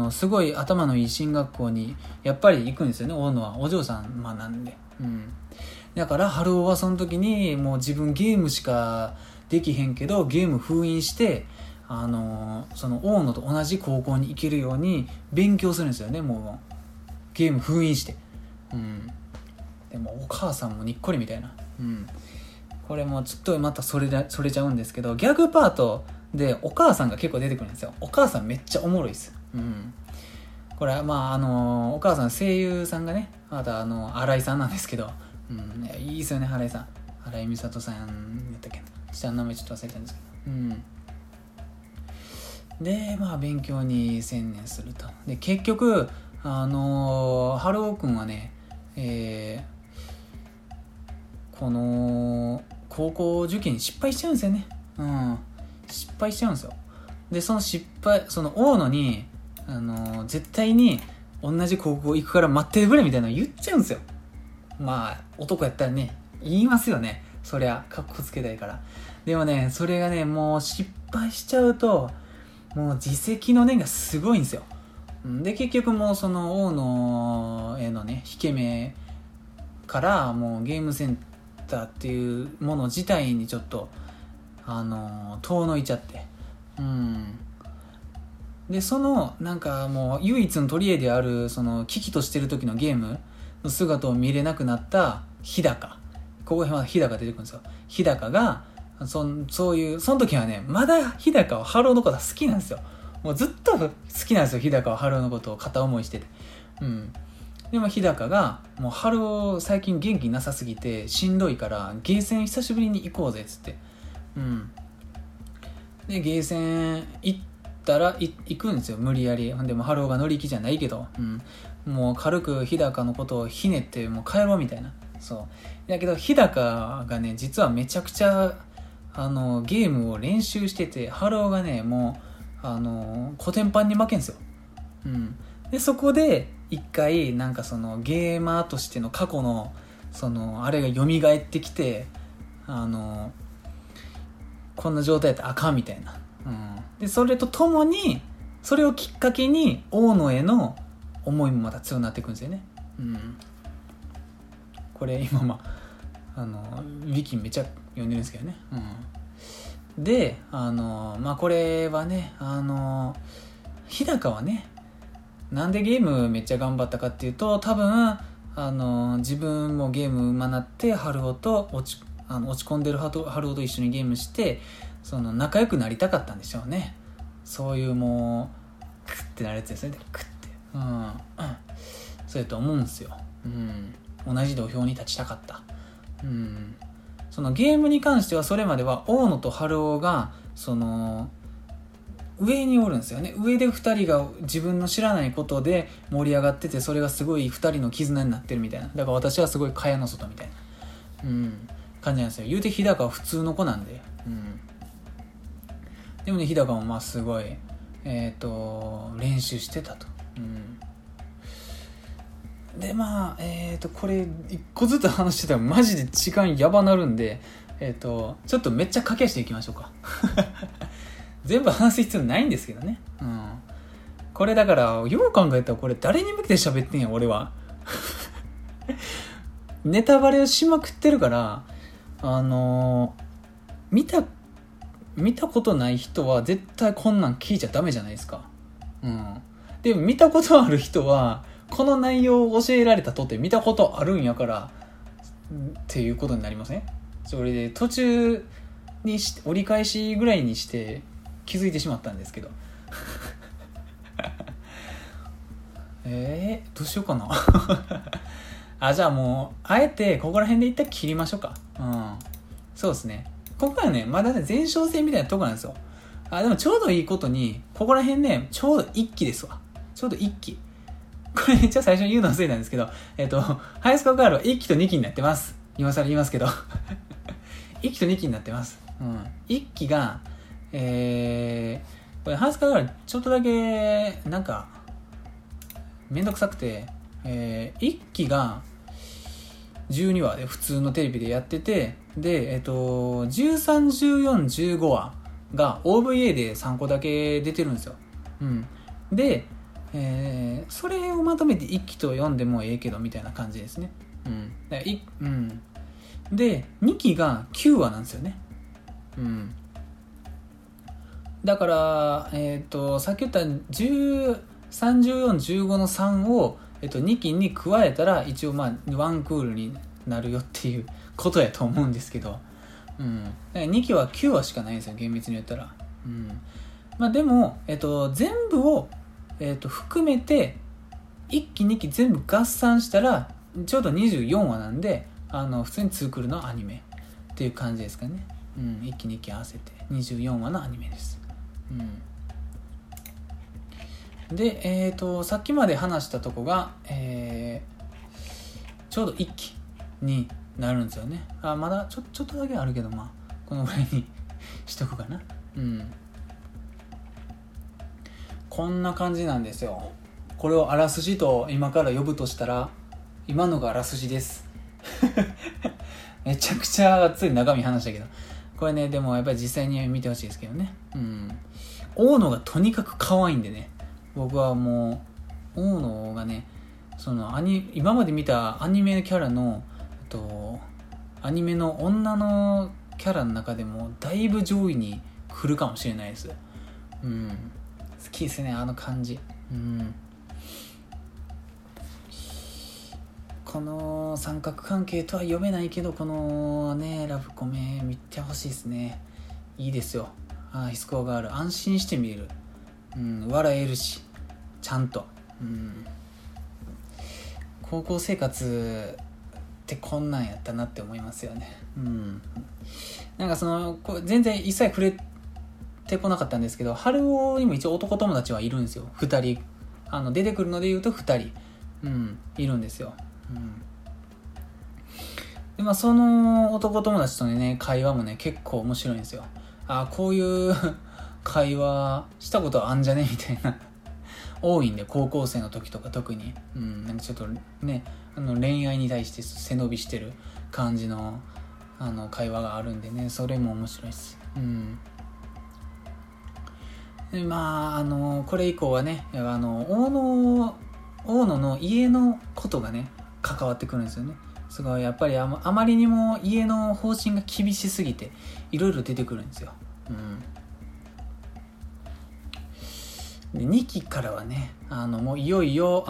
すごい頭のいい進学校にやっぱり行くんですよね大野はお嬢さんなんで、うん、だから春男はその時にもう自分ゲームしかできへんけどゲーム封印してその大野と同じ高校に行けるように勉強するんですよねもうゲーム封印して、うんでもお母さんもにっこりみたいな、うん、これもちょっとまたそれちゃうんですけどギャグパートでお母さんが結構出てくるんですよお母さんめっちゃおもろいです、うん、これはまあお母さん声優さんがねまた新井さんなんですけど、うん、いいですよね新井さん新井美里さんやったっけな下の名前ちょっと忘れたんですけど、うん、でまあ勉強に専念するとで結局春男くんはね、この高校受験失敗しちゃうんですよね、うん、失敗しちゃうんですよでその失敗その大野に絶対に同じ高校行くから待っててくれみたいなの言っちゃうんですよ。まあ男やったらね言いますよね、そりゃかっこつけたいから。でもねそれがねもう失敗しちゃうともう自責の念がすごいんですよ。で結局もうその大野へのね引け目からもうゲームセンターっていうもの自体にちょっと遠のいちゃって、でそのなんかもう唯一の取り柄であるその危機としてる時のゲームの姿を見れなくなった日高、ここへまだ日高出てくるんですよ。日高がそういうその時はねまだ日高はハローのことは好きなんですよ。もうずっと好きなんですよ、日高はハローのことを片思いしてて、でも日高がもうハロー最近元気なさすぎてしんどいからゲーセン久しぶりに行こうぜっつって、でゲーセン行ったら行くんですよ、無理やり。でもハローが乗り気じゃないけど、もう軽く日高のことをひねってもう帰ろうみたいな。そうだけど日高がね実はめちゃくちゃゲームを練習してて、ハローがねもうコテンパンに負けんですよ。でそこで一回なんかそのゲーマーとしての過去のそのあれが蘇ってきて、こんな状態だったらあかんみたいな、でそれとともにそれをきっかけに大野への思いもまた強くなっていくんですよね。これ今ウィキめちゃ読んでるんですけどね。でまあこれはね日高はねなんでゲームめっちゃ頑張ったかっていうと、多分自分もゲームうまなって春男と落ち込んでる春男と一緒にゲームしてその仲良くなりたかったんでしょうね。そういうもうクッてなるやつですね。クッて、そうやと思うんですよ。同じ土俵に立ちたかった。そのゲームに関してはそれまでは大野と春男がその上におるんですよね。上で2人が自分の知らないことで盛り上がってて、それがすごい2人の絆になってるみたいな。だから私はすごい蚊帳の外みたいな、感じなんですよ。言うて日高は普通の子なんで、でもね日高もまあすごい練習してたと、でまあこれ1個ずつ話してたらマジで時間やばなるんで、ちょっとめっちゃ駆け足でいきましょうか。全部話す必要ないんですけどね。これだからよう考えたらこれ誰に向けて喋ってんや俺は。ネタバレをしまくってるから見たことない人は絶対こんなん聞いちゃダメじゃないですか。でも見たことある人はこの内容を教えられたとって見たことあるんやからっていうことになりません？それで途中に折り返しぐらいにして気づいてしまったんですけど。どうしようかな。じゃあもうあえてここら辺で一旦切りましょうか。そうですね。ここはねまだね前哨戦みたいなとこなんですよ。でもちょうどいいことにここら辺ねちょうど一期ですわ。ちょうど一期。これめっちゃ最初に言うの忘れたんですけど、ハイスコアガールは1期と2期になってます。今更言いますけど。1期と2期になってます。1期が、これハイスコアガールちょっとだけ、なんか、めんどくさくて、1期が12話で普通のテレビでやってて、で、13、14、15話が OVA で3個だけ出てるんですよ。で、それをまとめて1期と読んでもええけどみたいな感じですね。で2期が9話なんですよね。だからさっき言った10、34、15の3を、2期に加えたら一応まあワンクールになるよっていうことやと思うんですけど、だから2期は9話しかないんですよ厳密に言ったら。まあでも全部を含めて1期2期全部合算したらちょうど24話なんで普通に2クールのアニメっていう感じですかね。1期2期合わせて24話のアニメです。でさっきまで話したとこが、ちょうど1期になるんですよね。まだちょっとだけあるけどまあこのぐらいにしとくかな。こんな感じなんですよ。これをあらすじと今から呼ぶとしたら、今のがあらすじですめちゃくちゃ熱い中身話だけど、これね、でもやっぱり実際に見てほしいですけどね。うん。大野がとにかく可愛いんでね、僕はもう大野がね、その今まで見たアニメキャラのアニメの女のキャラの中でもだいぶ上位に来るかもしれないです。うん。好きですね、あの感じ。うん。この三角関係とは読めないけど、このねラブコメ見てほしいですね。いいですよ。ヒスコアガール、安心して見れる。うん、笑えるし、ちゃんと。うん、高校生活ってこんなんやったなって思いますよね。うん、なんかその全然一切触れてこなかったんですけど、春男にも一応男友達はいるんですよ。2人出てくるので言うと2人、うん、いるんですよ。うん、でまあその男友達とのね会話もね結構面白いんですよ。あこういう会話したことあんじゃねみたいな多いんで、高校生の時とか特に、うん、なんかちょっとね恋愛に対して背伸びしてる感じの会話があるんでね、それも面白いです。うん、でまあこれ以降はね大野の家のことがね関わってくるんですよね。すごいやっぱりあまりにも家の方針が厳しすぎていろいろ出てくるんですよ。うん、で2期からはねもういよいよ、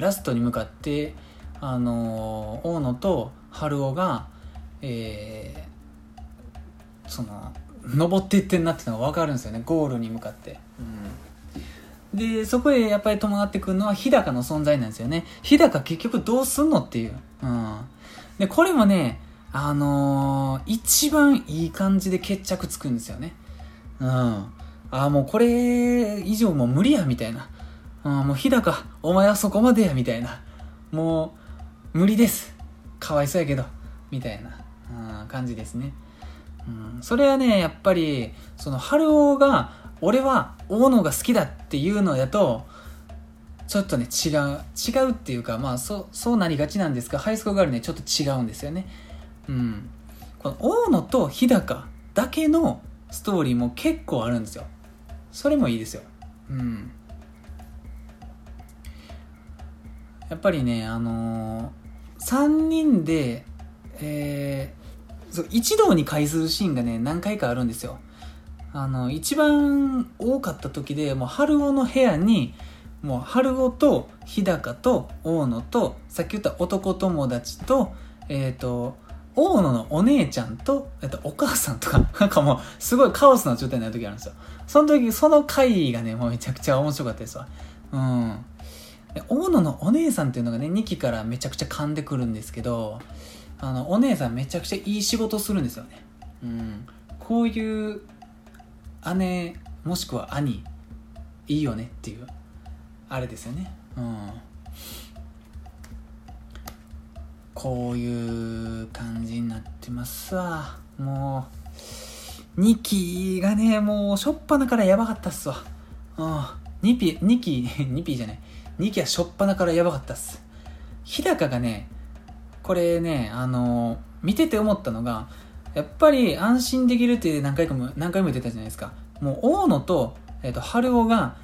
ラストに向かって、大野と春男が、その登っていってんなってのが分かるんですよね、ゴールに向かって。うんでそこへやっぱり伴ってくるのは日高の存在なんですよね。日高結局どうすんのっていう、うん、でこれもね一番いい感じで決着つくんですよね。うん、もうこれ以上もう無理やみたいな、うん、もう日高お前はそこまでやみたいな、もう無理ですかわいそうやけどみたいな、うん、感じですね。うん、それはねやっぱりその春男が俺は大野が好きだっていうのだとちょっとね違うっていうか、まあそうなりがちなんですが、ハイスコアガールねちょっと違うんですよね。うん、この大野と日高だけのストーリーも結構あるんですよ。それもいいですよ。うん、やっぱりね3人で、一同に会するシーンがね何回かあるんですよ。一番多かった時でもう春男の部屋にもう春男と日高と大野とさっき言った男友達と大野のお姉ちゃんとお母さんとかなんかもうすごいカオスな状態になる時あるんですよ。その時その回がねもうめちゃくちゃ面白かったですわ。うん。で大野のお姉さんっていうのがね2期からめちゃくちゃ噛んでくるんですけど、お姉さんめちゃくちゃいい仕事するんですよね。うん。こういう姉もしくは兄いいよねっていうあれですよね。うん、こういう感じになってますわ。もう2期がねもうしょっぱなからやばかったっすわ。うん、2期はしょっぱなからやばかったっす。日高がねこれね見てて思ったのがやっぱり安心できるって何回も言ってたじゃないですか。もう大野と、春男が、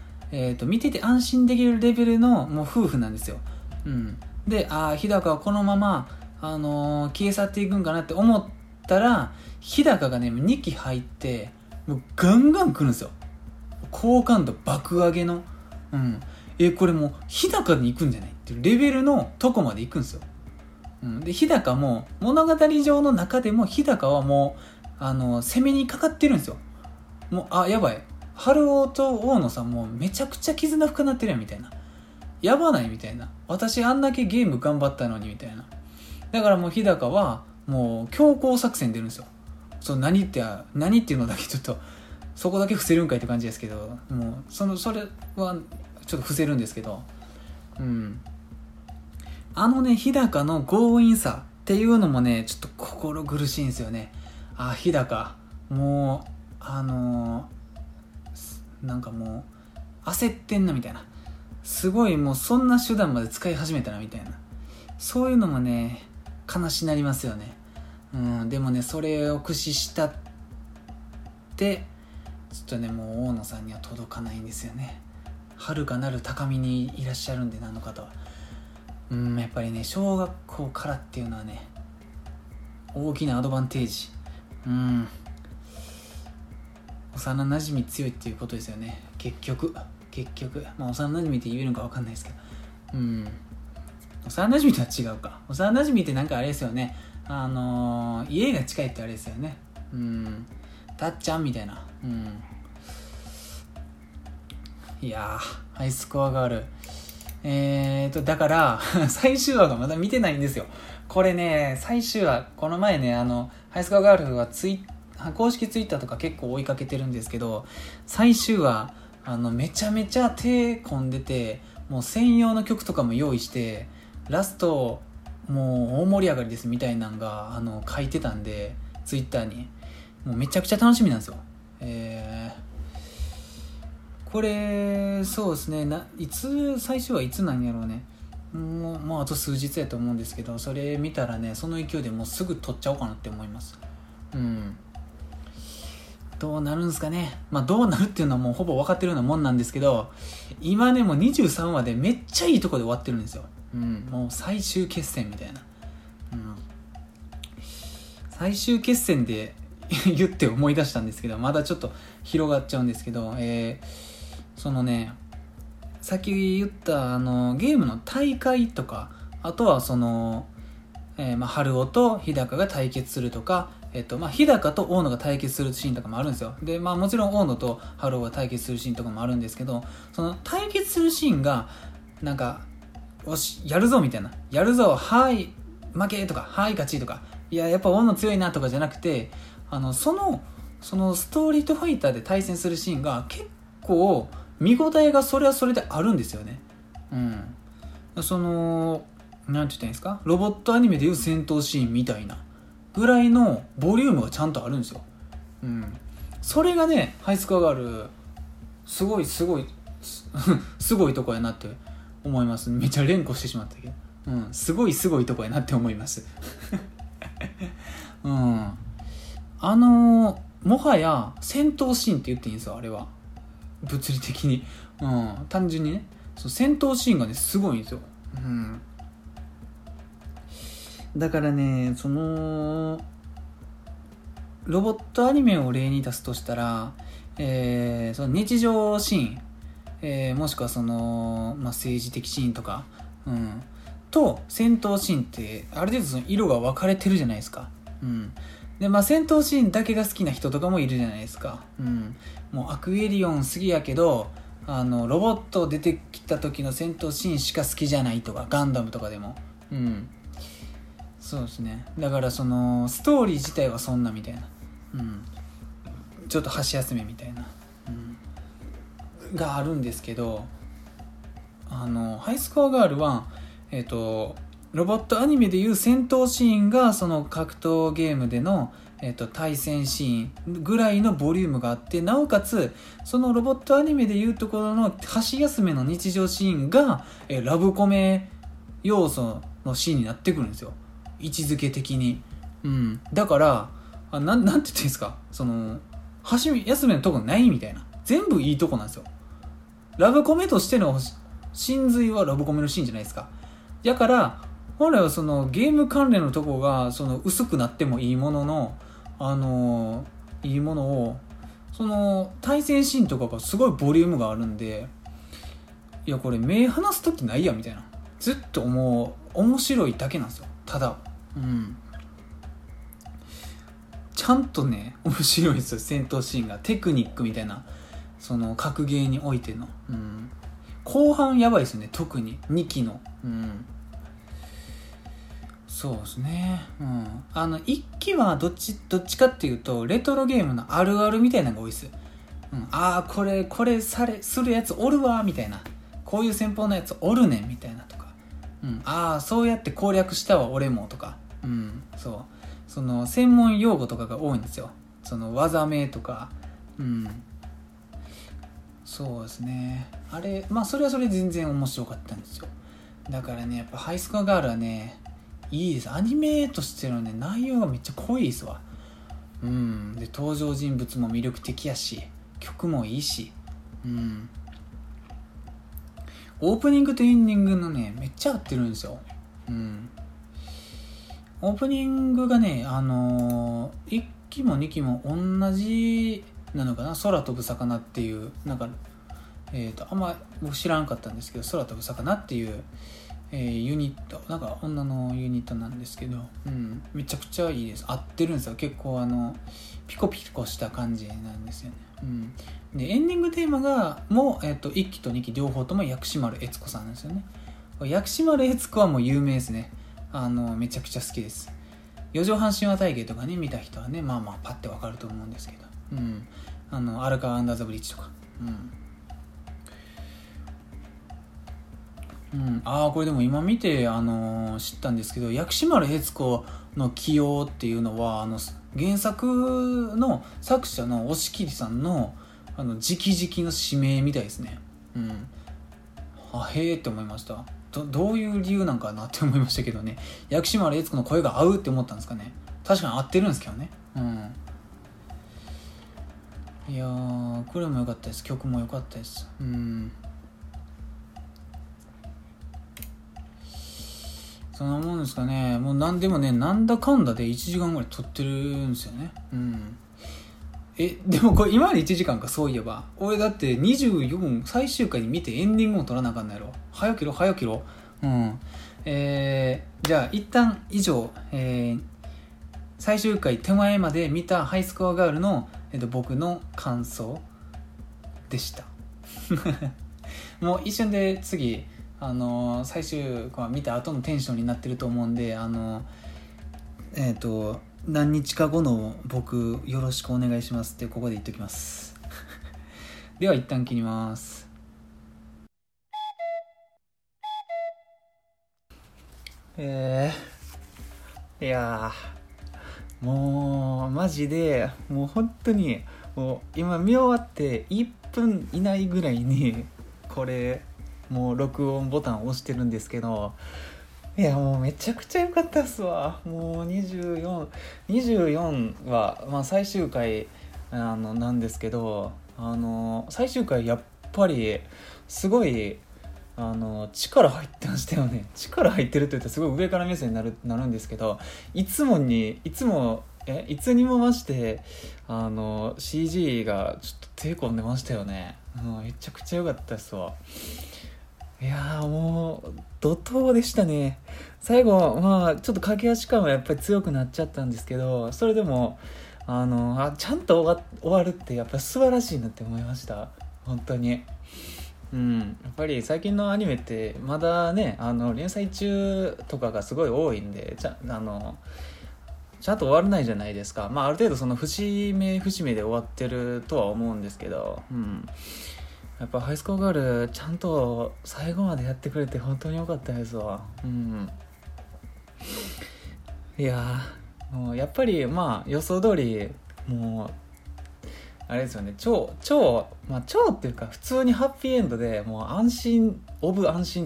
見てて安心できるレベルのもう夫婦なんですよ。うん、で日高はこのまま、消え去っていくんかなって思ったら日高がね2期入ってもうガンガン来るんですよ。好感度爆上げの、うん、これもう日高に行くんじゃないっていうレベルのとこまで行くんですよ。で日高も物語上の中でも日高はもう攻めにかかってるんですよ。もうやばい春男と大野さんもうめちゃくちゃ絆深なってるやんみたいな、やばないみたいな、私あんだけゲーム頑張ったのにみたいな。だからもう日高はもう強行作戦出るんですよ。そう何っていうのだけちょっとそこだけ伏せるんかいって感じですけど、もうそれはちょっと伏せるんですけど、うん。日高の強引さっていうのもねちょっと心苦しいんですよね。日高もうなんかもう焦ってんなみたいな、すごいもうそんな手段まで使い始めたなみたいな、そういうのもね悲しなりますよね。でもねそれを駆使したってちょっとねもう大野さんには届かないんですよね。遥かなる高みにいらっしゃるんで、何の方はやっぱりね小学校からっていうのはね大きなアドバンテージ、幼なじみ強いっていうことですよね。結局まあ幼なじみって言えるのか分かんないですけど、幼なじみとは違うか。幼なじみってなんかあれですよね、家が近いってあれですよね。たっちゃんみたいな。いやーハイスコアがある。だから最終話がまだ見てないんですよ。これね最終話、この前ねハイスコアガールは公式ツイッターとか結構追いかけてるんですけど、最終話めちゃめちゃ手込んでて、もう専用の曲とかも用意して、ラストもう大盛り上がりですみたいなのが書いてたんでツイッターに、もうめちゃくちゃ楽しみなんですよ。これそうですね、いつ最終はいつなんやろうね。もうあと数日やと思うんですけど、それ見たらねその勢いでもうすぐ撮っちゃおうかなって思います。どうなるんですかね。まあどうなるっていうのはもうほぼ分かってるようなもんなんですけど、今ねもう23話でめっちゃいいとこで終わってるんですよ。もう最終決戦みたいな、最終決戦で言って思い出したんですけど、まだちょっと広がっちゃうんですけど、そのねさっき言ったゲームの大会とか、あとはその、春男と日高が対決するとか、日高と大野が対決するシーンとかもあるんですよ。で、まあ、もちろん大野と春男が対決するシーンとかもあるんですけど、その対決するシーンがなんかよしやるぞみたいな、やるぞはい負けとかはい勝ちとか、いややっぱ大野強いなとかじゃなくて、そのストリートファイターで対戦するシーンが結構見応えがそれはそれであるんですよね。そのなんて言ったんですか、ロボットアニメでいう戦闘シーンみたいなぐらいのボリュームがちゃんとあるんですよ。それがねハイスコアガールすごいすごいとこやなって思います。めちゃ連呼してしまったけど、すごいとこやなって思いますもはや戦闘シーンって言っていいんですよ、あれは物理的に。単純にねその戦闘シーンがねすごいんですよ。だからねそのロボットアニメを例に出すとしたら、その日常シーン、もしくはその、政治的シーンとか、と戦闘シーンってある程度その色が分かれてるじゃないですか。で戦闘シーンだけが好きな人とかもいるじゃないですか。もうアクエリオン好きやけどロボット出てきた時の戦闘シーンしか好きじゃないとか、ガンダムとかでも、そうですね。だからそのストーリー自体はそんなみたいな、ちょっと箸休めみたいな、があるんですけど、ハイスコアガールはロボットアニメでいう戦闘シーンがその格闘ゲームでの、対戦シーンぐらいのボリュームがあって、なおかつそのロボットアニメでいうところの箸休めの日常シーンが、ラブコメ要素のシーンになってくるんですよ、位置づけ的に。だからなんて言ってんですか、その箸休めのとこないみたいな、全部いいとこなんですよ。ラブコメとしての真髄はラブコメのシーンじゃないですか。だから本来はそのゲーム関連のとこがその薄くなってもいいものの、いいものをその対戦シーンとかがすごいボリュームがあるんで、いやこれ目離すときないやみたいな、ずっともう面白いだけなんですよ、ただ。ちゃんとね面白いですよ、戦闘シーンが。テクニックみたいな、その格ゲーにおいての、後半やばいですね、特に2期の。そうですね、1期はどっちかっていうとレトロゲームのあるあるみたいなのが多いです。これするやつおるわみたいな、こういう戦法のやつおるねんみたいなとか、そうやって攻略したわ俺もとか、その専門用語とかが多いんですよ、その技名とか。そうですね。あれ、まあそれはそれ全然面白かったんですよ。だからね、やっぱハイスコアガールはね、いいです。アニメとしてのね、内容がめっちゃ濃いですわ。うん。で、登場人物も魅力的やし、曲もいいし、うん。オープニングとエンディングのね、めっちゃ合ってるんですよ。うん。オープニングがね、1期も2期も同じなのかな、空飛ぶ魚っていう、なんか、あんま僕知らなかったんですけど、空飛ぶ魚っていう、ユニット、なんか女のユニットなんですけど、うん、めちゃくちゃいいです。合ってるんですよ。結構ピコピコした感じなんですよね。うん。で、エンディングテーマが、もう、1期と2期両方とも薬師丸悦子さんなんですよね。薬師丸悦子はもう有名ですね。めちゃくちゃ好きです。四畳半神話体系とかね、見た人はね、まあまあパッてわかると思うんですけど、うん。アルカアンダーザブリッジとか、うん。うん、ああ、これでも今見て、知ったんですけど、薬師丸悦子の起用っていうのは、原作の作者の押切さんの、直々の指名みたいですね。うん。はへーって思いました。どういう理由なんかなって思いましたけどね。薬師丸悦子の声が合うって思ったんですかね。確かに合ってるんですけどね。うん。いやー、これも良かったです。曲も良かったです。うん。そんなもんですかね。もう何でもね、なんだかんだで1時間ぐらい撮ってるんですよね。うん。でもこれ今まで1時間か、そういえば。俺だって24、最終回に見てエンディングも撮らなあかんないやろ。早起きろ。うん。じゃあ一旦以上、最終回手前まで見たハイスコアガールの、僕の感想でした。もう一瞬で次、最終話見た後のテンションになってると思うんで、何日か後の僕よろしくお願いしますってここで言っておきますでは一旦切ります。いやもうマジでもう本当にもう今見終わって1分以内ぐらいにこれもう録音ボタンを押してるんですけど、いやもうめちゃくちゃ良かったっすわ。もう24は、まあ、最終回なんですけど、最終回やっぱりすごい力入ってましたよね。力入ってると言ったらすごい上から目線になるんですけど、いつにも増してCG がちょっと手込んでましたよね。めちゃくちゃ良かったですわ。いやーもう怒涛でしたね。最後まあちょっと駆け足感はやっぱり強くなっちゃったんですけど、それでもちゃんと終わるってやっぱ素晴らしいなって思いました。本当に。うん、やっぱり最近のアニメってまだね連載中とかがすごい多いんで、ちゃんと終わらないじゃないですか。まあある程度その節目で終わってるとは思うんですけど、うん、やっぱハイスコアガールちゃんと最後までやってくれて本当に良かったですわ。うん、いやもうやっぱりまあ予想通りもうあれですよね。超っていうか普通にハッピーエンドでもう安心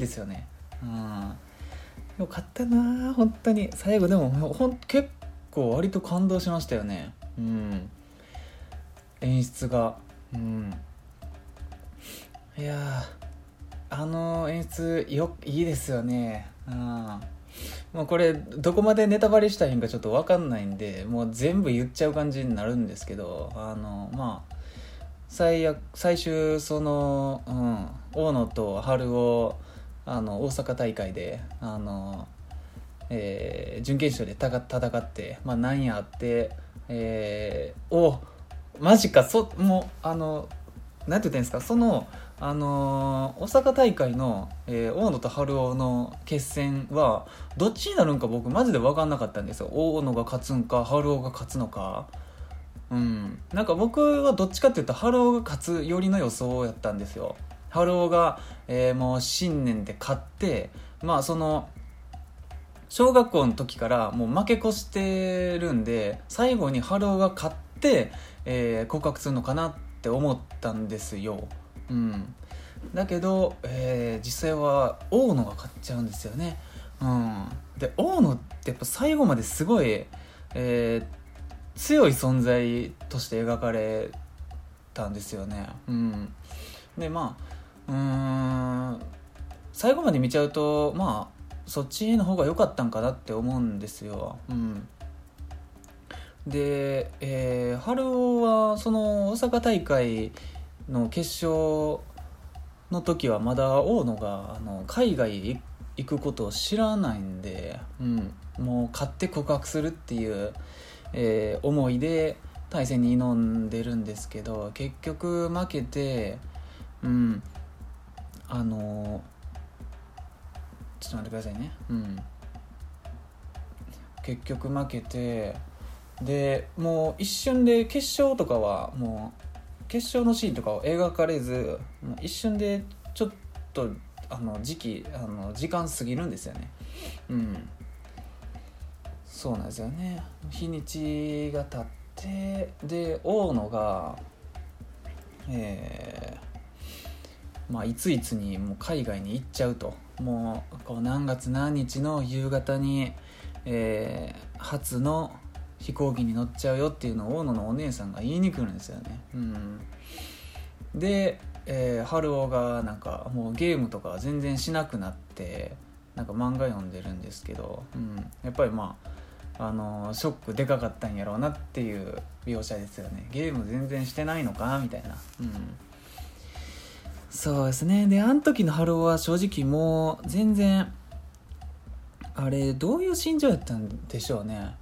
ですよね。うん、よかったな本当に。最後でも結構割と感動しましたよね。うん、演出が、うん、いや演出いいですよね。うん、もうこれどこまでネタバレしたいんかちょっと分かんないんで、もう全部言っちゃう感じになるんですけど、まあ最終その、うん、大野と春を大阪大会で準決勝で戦って、まあ、なんやあって、マジか、もうなんて言ったんですか、その、大阪大会の、大野と春雄の決戦はどっちになるんか僕マジで分かんなかったんですよ。大野が勝つんか春雄が勝つのか、うん、なんか僕はどっちかっていうと春雄が勝つよりの予想やったんですよ。春雄が、もう新年で勝って、まあその小学校の時からもう負け越してるんで、最後に春雄が勝って、告白するのかなって思ったんですよ。うん、だけど、実際は大野が買っちゃうんですよね、うん、で大野ってやっぱ最後まですごい、強い存在として描かれたんですよね、うん、でまあ最後まで見ちゃうとまあそっちの方が良かったんかなって思うんですよ、うん、で、春雄はその大阪大会の決勝の時はまだ大野が海外行くことを知らないんで、うん、もう勝って告白するっていう、思いで対戦に挑んでるんですけど結局負けて、うん、ちょっと待ってくださいね、うん、結局負けてでもう一瞬で決勝とかはもう決勝のシーンとかを描かれず一瞬でちょっと時間過ぎるんですよね、うん、そうなんですよね。日にちが経ってで大野が、いついつにもう海外に行っちゃうともうこう何月何日の夕方に、初の飛行機に乗っちゃうよっていうのを大野のお姉さんが言いに来るんですよね、うん、で、春雄がなんかもうゲームとか全然しなくなってなんか漫画読んでるんですけど、うん、やっぱりショックでかかったんやろうなっていう描写ですよね。ゲーム全然してないのかみたいな、うん、そうですね。であの時の春雄は正直もう全然あれどういう心情やったんでしょうね。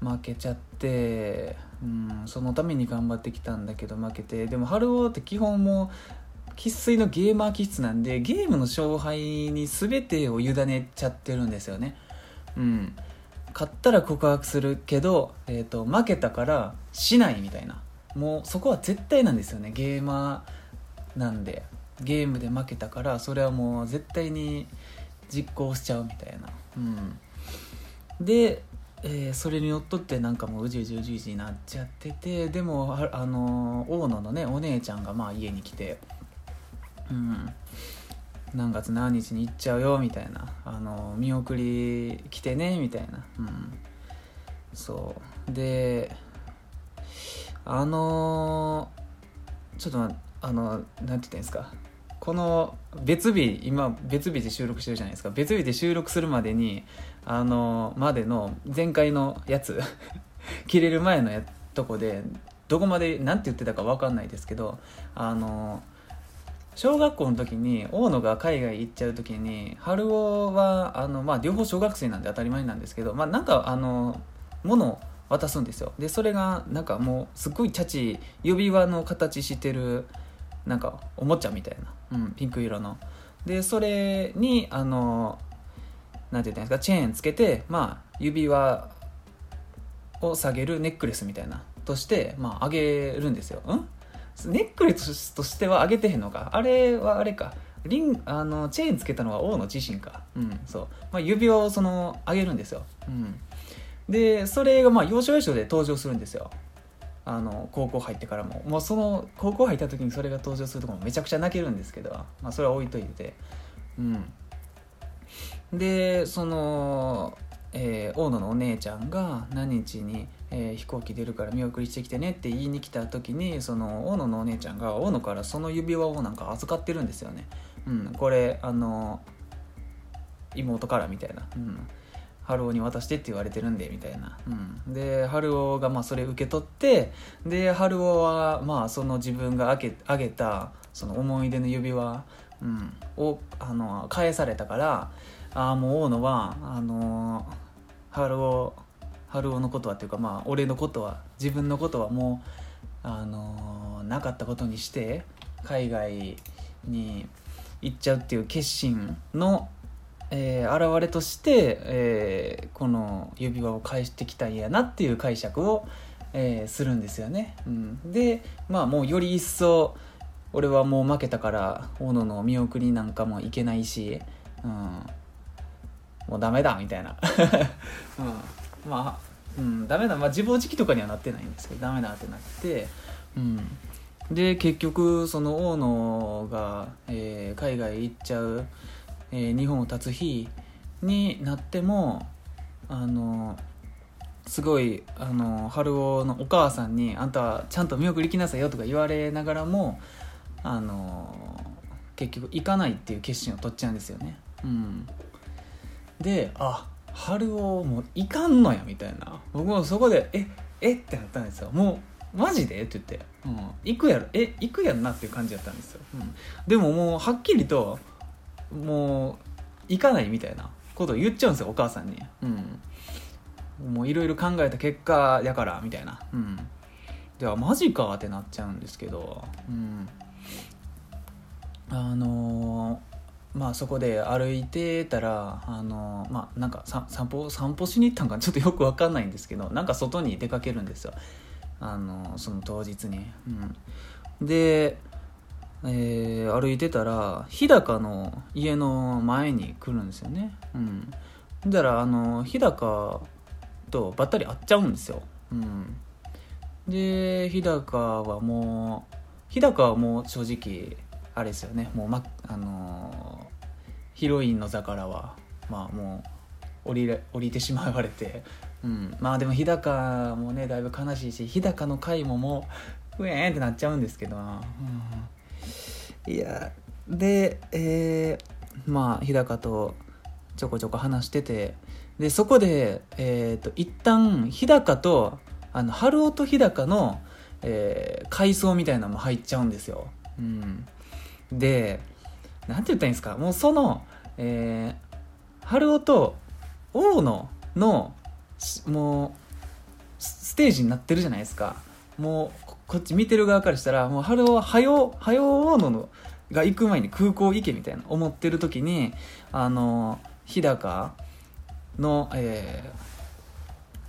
負けちゃって、うん、そのために頑張ってきたんだけど負けてでも春雄って基本も生粋のゲーマー気質なんでゲームの勝敗に全てを委ねちゃってるんですよね、うん、勝ったら告白するけど、負けたからしないみたいなもうそこは絶対なんですよね。ゲーマーなんでゲームで負けたからそれはもう絶対に実行しちゃうみたいな、うんで、それにのっとってなんかもううじうじになっちゃっててでも大野のねお姉ちゃんがまあ家に来て、うん、何月何日に行っちゃうよみたいな見送り来てねみたいな、うん、そうでちょっとなんて言ったんですかこの別日今別日で収録してるじゃないですか。別日で収録するまでにまでの前回のやつ切れる前のとこでどこまでなんて言ってたか分かんないですけど小学校の時に大野が海外行っちゃう時に春雄は両方小学生なんで当たり前なんですけど、なんか物を渡すんですよ。でそれがなんかもうすっごいチャチ指輪の形してるなんかおもちゃみたいな、うん、ピンク色のでそれになんて言ったんですかチェーンつけて、指輪を下げるネックレスみたいなとして、あげるんですよ。ネックレスとしてはあげてへんのかあれはあれかチェーンつけたのは王の自身か、うんそう指輪をあげるんですよ、うん、でそれが要所で登場するんですよ。高校入ってからもうその高校入った時にそれが登場するとこもめちゃくちゃ泣けるんですけど、それは置いといて、うん、で大野のお姉ちゃんが何日に、飛行機出るから見送りしてきてねって言いに来た時に大野のお姉ちゃんが大野からその指輪をなんか預かってるんですよね、うん、これ妹からみたいな、うん春雄に渡してって言われてるんでみたいな、うん、で春雄がそれ受け取ってで春雄はその自分があげたその思い出の指輪、うん、を返されたからもう大野は春雄のことはっていうか俺のことは自分のことはもうなかったことにして海外に行っちゃうっていう決心の現れとして、この指輪を返してきたんやなっていう解釈を、するんですよね、うん、でもうより一層俺はもう負けたから大野の見送りなんかもいけないし、うん、もうダメだみたいな、うん、ダメだ自暴自棄とかにはなってないんですけどダメだってなって、で結局その大野が、海外行っちゃう、日本を立つ日になってもすごい春男のお母さんにあんたちゃんと見送り来なさいよとか言われながらも結局行かないっていう決心を取っちゃうんですよね。で春男もう行かんのやみたいな、僕もそこでえってなったんですよ。もうマジでって言って、行くやろ、行くやんなっていう感じだったんですよ。でももうはっきりともう行かないみたいなことを言っちゃうんですよ、お母さんに。もういろいろ考えた結果やからみたいな。ではマジかってなっちゃうんですけど、そこで歩いてたらなんか散歩しに行ったんかちょっとよく分かんないんですけど、なんか外に出かけるんですよ。その当日に、で、歩いてたら日高の家の前に来るんですよね。だから日高とばったり会っちゃうんですよ。で日高はもう正直あれですよね、もうヒロインの座からはもう降りてしまわれて。でも日高もねだいぶ悲しいし、日高の回もうえーんってなっちゃうんですけど、日高とちょこちょこ話してて、でそこで、一旦日高と春男と日高の、回想みたいなのも入っちゃうんですよ。でなんて言ったらいいんですか、もうその、春男と大野のもうステージになってるじゃないですか。もうこっち見てる側からしたらもう春男ははよ大野が行く前に空港行けみたいな思ってる時に日高の、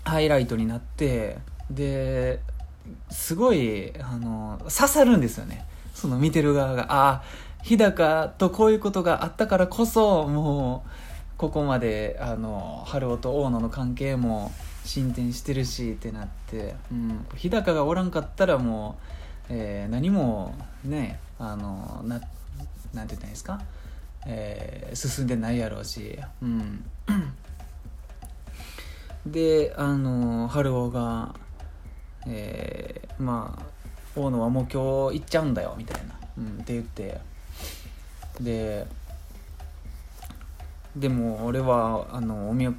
ハイライトになって、ですごい刺さるんですよね、その見てる側が。日高とこういうことがあったからこそもうここまで春男と大野の関係も進展してるしってなって、日高がおらんかったらもう、何もねなんて言ったんですか、進んでないやろうし、で春男が、大野はもう今日行っちゃうんだよみたいな、って言って、でも俺は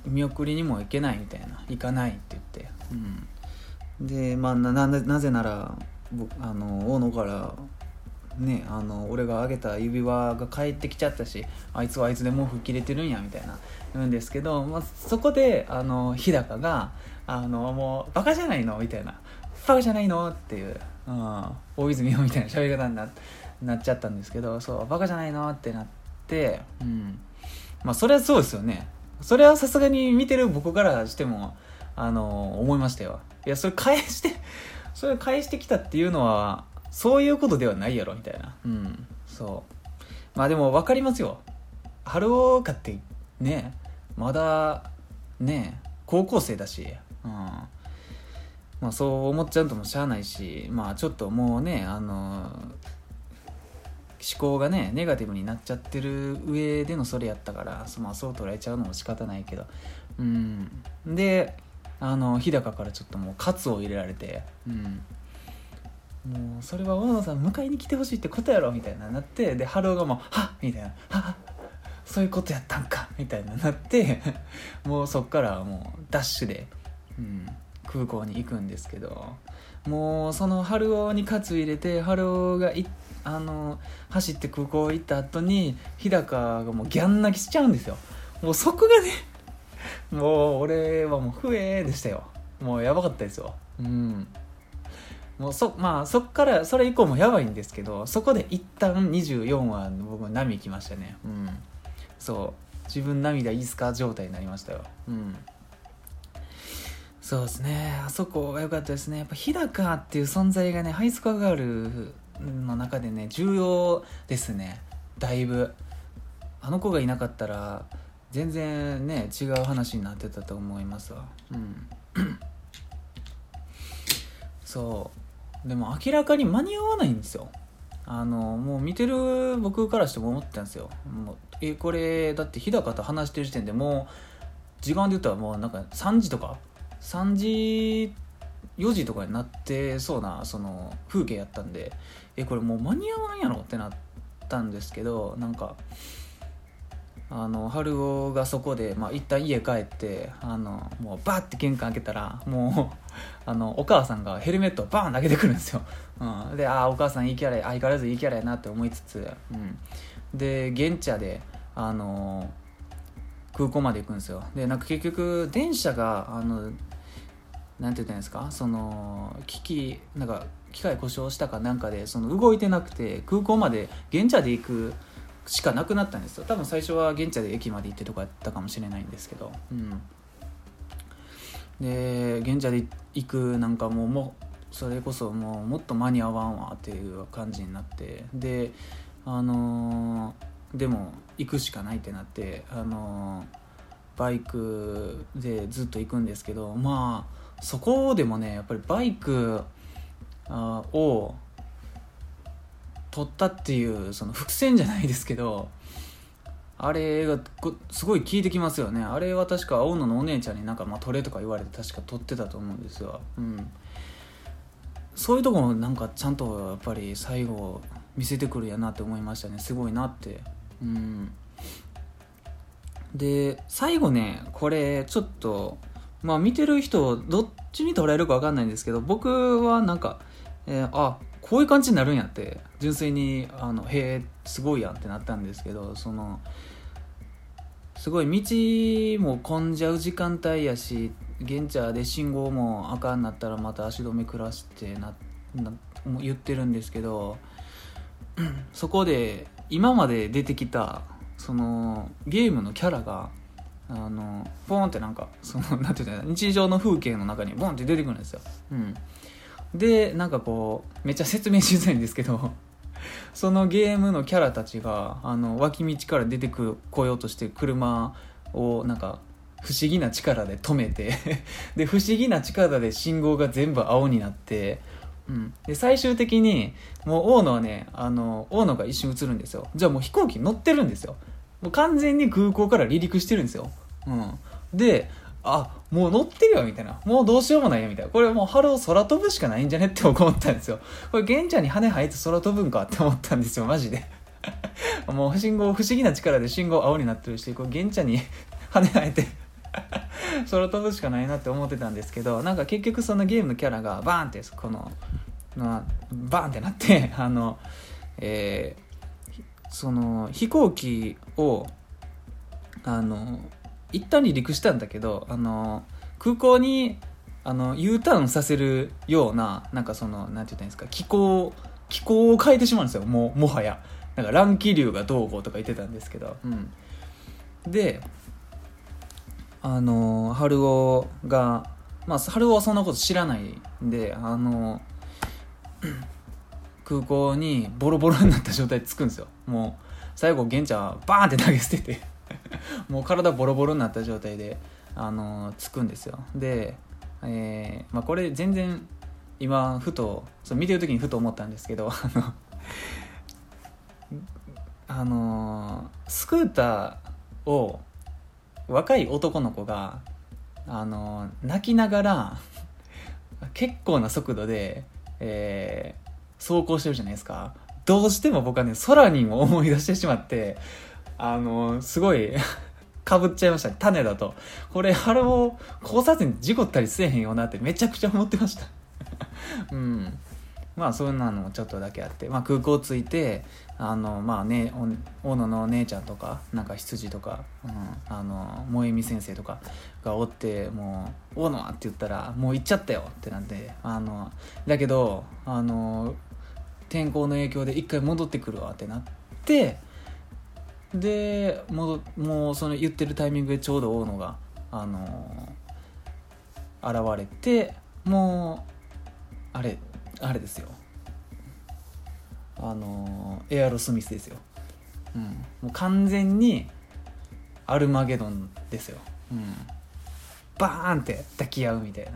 見送りにも行けないみたいな、行かないって言って、でなぜなら大野からね俺があげた指輪が返ってきちゃったし、あいつはあいつでもう吹っ切れてるんやみたいな言うんですけど、そこで日高がもうバカじゃないのみたいな、バカじゃないのっていう、大泉洋みたいな喋り方に なっちゃったんですけど、そうバカじゃないのってなって。それはそうですよね。それはさすがに見てる僕からしても思いましたよ。いやそれ返してきたっていうのはそういうことではないやろみたいな。でも分かりますよ。春男かってねまだね高校生だし、そう思っちゃうともしゃあないし、ちょっともうね思考がねネガティブになっちゃってる上でのそれやったから、そう捉えちゃうのも仕方ないけど、で日高からちょっともう喝を入れられて、もうそれは大野さん迎えに来てほしいってことやろみたいななって、で春男がもうはっみたいな、はっそういうことやったんかみたいななってもうそっからもうダッシュで、空港に行くんですけど、もうその春男に喝入れて春男が走って空港行った後に日高がもうギャン泣きしちゃうんですよ。もうそこがねもう俺はもう不衛でしたよ。もうやばかったですよ。もうそっからそれ以降もやばいんですけど、そこで一旦24話僕波きましたね。そう自分涙いいすか状態になりましたよ。そうですね、あそこが良かったですね。やっぱ日高っていう存在がねハイスコアガールの中でね重要ですね。だいぶあの子がいなかったら全然ね違う話になってたと思いますわ。でも明らかに間に合わないんですよ。もう見てる僕からしても思ってたんですよ。もうこれだって日高と話してる時点でもう時間で言ったらもうなんか3時4時とかになってそうなその風景やったんで、これもう間に合わんやろってなったんですけど、なんか春男がそこで、一旦家帰ってもうバーって玄関開けたらもうお母さんがヘルメットをバーン投げてくるんですよ、でお母さんいいキャラや相変わらずいいキャラやなって思いつつ、で現地で空港まで行くんですよ。でなんか結局電車がなんて言ったんですか、そのなんか機械故障したかなんかでその動いてなくて空港まで現地で行くしかなくなったんですよ。多分最初は現地で駅まで行ってとかやったかもしれないんですけど、で現地で行くなんかもうそれこそもっと間に合わんわっていう感じになって、ででも行くしかないってなってバイクでずっと行くんですけど、そこでもねやっぱりバイクを取ったっていうその伏線じゃないですけど、あれがすごい効いてきますよね。あれは確か青野のお姉ちゃんになんか取れとか言われて確か取ってたと思うんですよ、そういうとこもなんかちゃんとやっぱり最後見せてくるやなって思いましたね。すごいなって、で最後ねこれちょっと見てる人どっちに捉えるか分かんないんですけど、僕はなんか、こういう感じになるんやって純粋にへえすごいやんってなったんですけど、そのすごい道も混んじゃう時間帯やし現地で信号も赤になったらまた足止め暮らして言ってるんですけど、そこで今まで出てきたそのゲームのキャラがポーンってなんかそのなんていうの日常の風景の中にボンって出てくるんですよ、でなんかこうめっちゃ説明しづらいんですけどそのゲームのキャラたちが脇道から出てこようとして車をなんか不思議な力で止めてで不思議な力で信号が全部青になって、で最終的にもう大野が一瞬映るんですよ。じゃあもう飛行機乗ってるんですよ。もう完全に空港から離陸してるんですよ、でもう乗ってるよみたいな、もうどうしようもないよみたいな、これもう春を空飛ぶしかないんじゃねって僕思ったんですよ。これ玄ちゃんに羽生えて空飛ぶんかって思ったんですよマジでもう不思議な力で信号青になってるし、これ玄ちゃんに羽生えて空飛ぶしかないなって思ってたんですけど、なんか結局そのゲームのキャラがバーンってバーンってなってその飛行機を一旦離陸したんだけど空港にU ターンさせるようななんかそのなんて言ったんですか気候を変えてしまうんですよ。もはやなんか乱気流がどうこうとか言ってたんですけど、で春男が春男はそんなこと知らないんで空港にボロボロになった状態で着くんですよ。もう最後玄ちゃんはバーンって投げ捨ててもう体ボロボロになった状態で着くんですよ。で、これ全然今見てる時にふと思ったんですけどスクーターを若い男の子が泣きながら結構な速度で、走行してるじゃないですか。どうしても僕はねソラニンを思い出してしまってすごいかぶっちゃいましたね。種だとこれ春を交差点事故ったりせえへんよなってめちゃくちゃ思ってましたそんなのもちょっとだけあって、空港着いて大野のお姉ちゃんとかなんか羊とか、萌実先生とかがおって、もう大野って言ったらもう行っちゃったよってなんでだけど天候の影響で一回戻ってくるわってなって、でもうその言ってるタイミングでちょうど大野が現れて、もうあれですよエアロスミスですよ、もう完全にアルマゲドンですよ、バーンって抱き合うみたいな、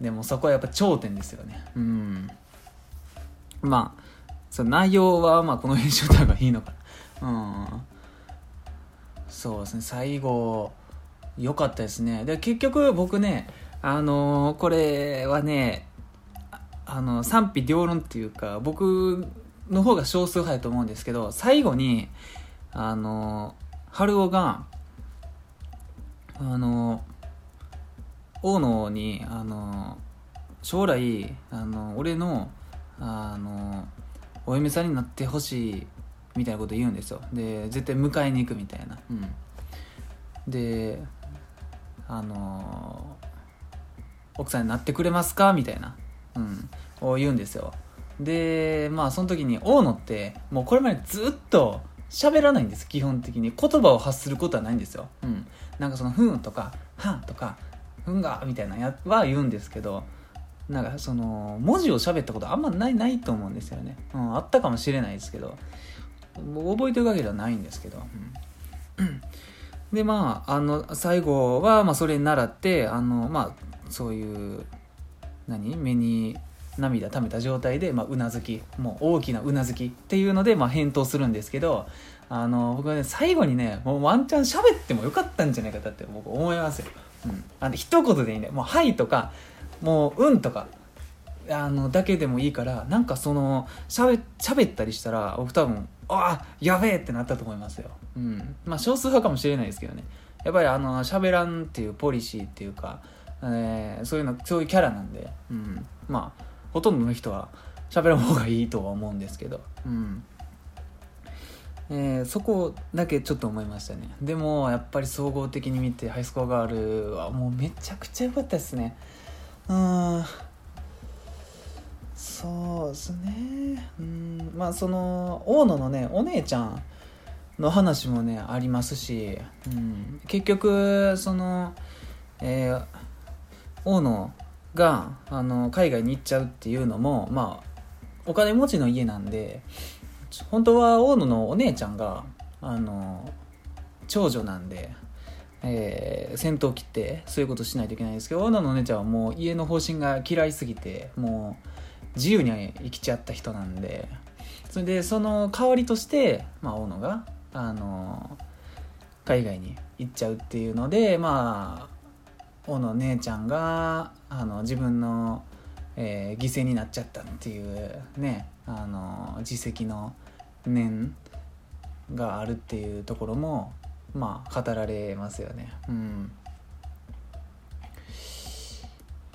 でもそこはやっぱ頂点ですよね。うん。まあ、その内容はまあこの編集者がいいのかな。うん。そうですね、最後良かったですね。で結局僕ね、これはね、賛否両論っていうか僕の方が少数派だと思うんですけど、最後に春男が大野に将来俺のお嫁さんになってほしいみたいなこと言うんですよ。で絶対迎えに行くみたいな、うん、で奥さんになってくれますかみたいな、うん、を言うんですよ。でまあその時に大野ってもうこれまでずっと喋らないんです。基本的に言葉を発することはないんですよ、うん、なんかそのふんとかはんとかふんがみたいなは言うんですけど、なんかその文字を喋ったことあんまないと思うんですよね、うん、あったかもしれないですけど覚えてるわけではないんですけど、うん、でまあ最後は、まあ、それに習ってまあそういう目に涙溜めた状態で、まあ、うなずき、もう大きなうなずきっていうので、まあ、返答するんですけど、僕はね最後にねもうワンチャン喋ってもよかったんじゃないかだって僕思いますよ、うん、一言でいいね、もうはいとかもううんとかだけでもいいから、なんかその喋ったりしたら僕多分あやべえってなったと思いますよ、うん、まあ少数派かもしれないですけどね、やっぱり喋らんっていうポリシーっていうか、そういうキャラなんで、うん、まあほとんどの人は喋らん方がいいとは思うんですけど、うんそこだけちょっと思いましたね。でもやっぱり総合的に見てハイスコアガールはもうめちゃくちゃ良かったですね。そうですね、うん、まあその大野のねお姉ちゃんの話もねありますし、うん、結局その、大野が海外に行っちゃうっていうのも、まあお金持ちの家なんで、本当は大野のお姉ちゃんが長女なんで、先頭切ってそういうことしないといけないんですけど、大野のお姉ちゃんはもう家の方針が嫌いすぎてもう自由に生きちゃった人なんで、それでその代わりとして、まあ、大野が海外に行っちゃうっていうので、まあ大野姉ちゃんが自分の、犠牲になっちゃったっていうね自責の念があるっていうところもまあ語られますよね。うん。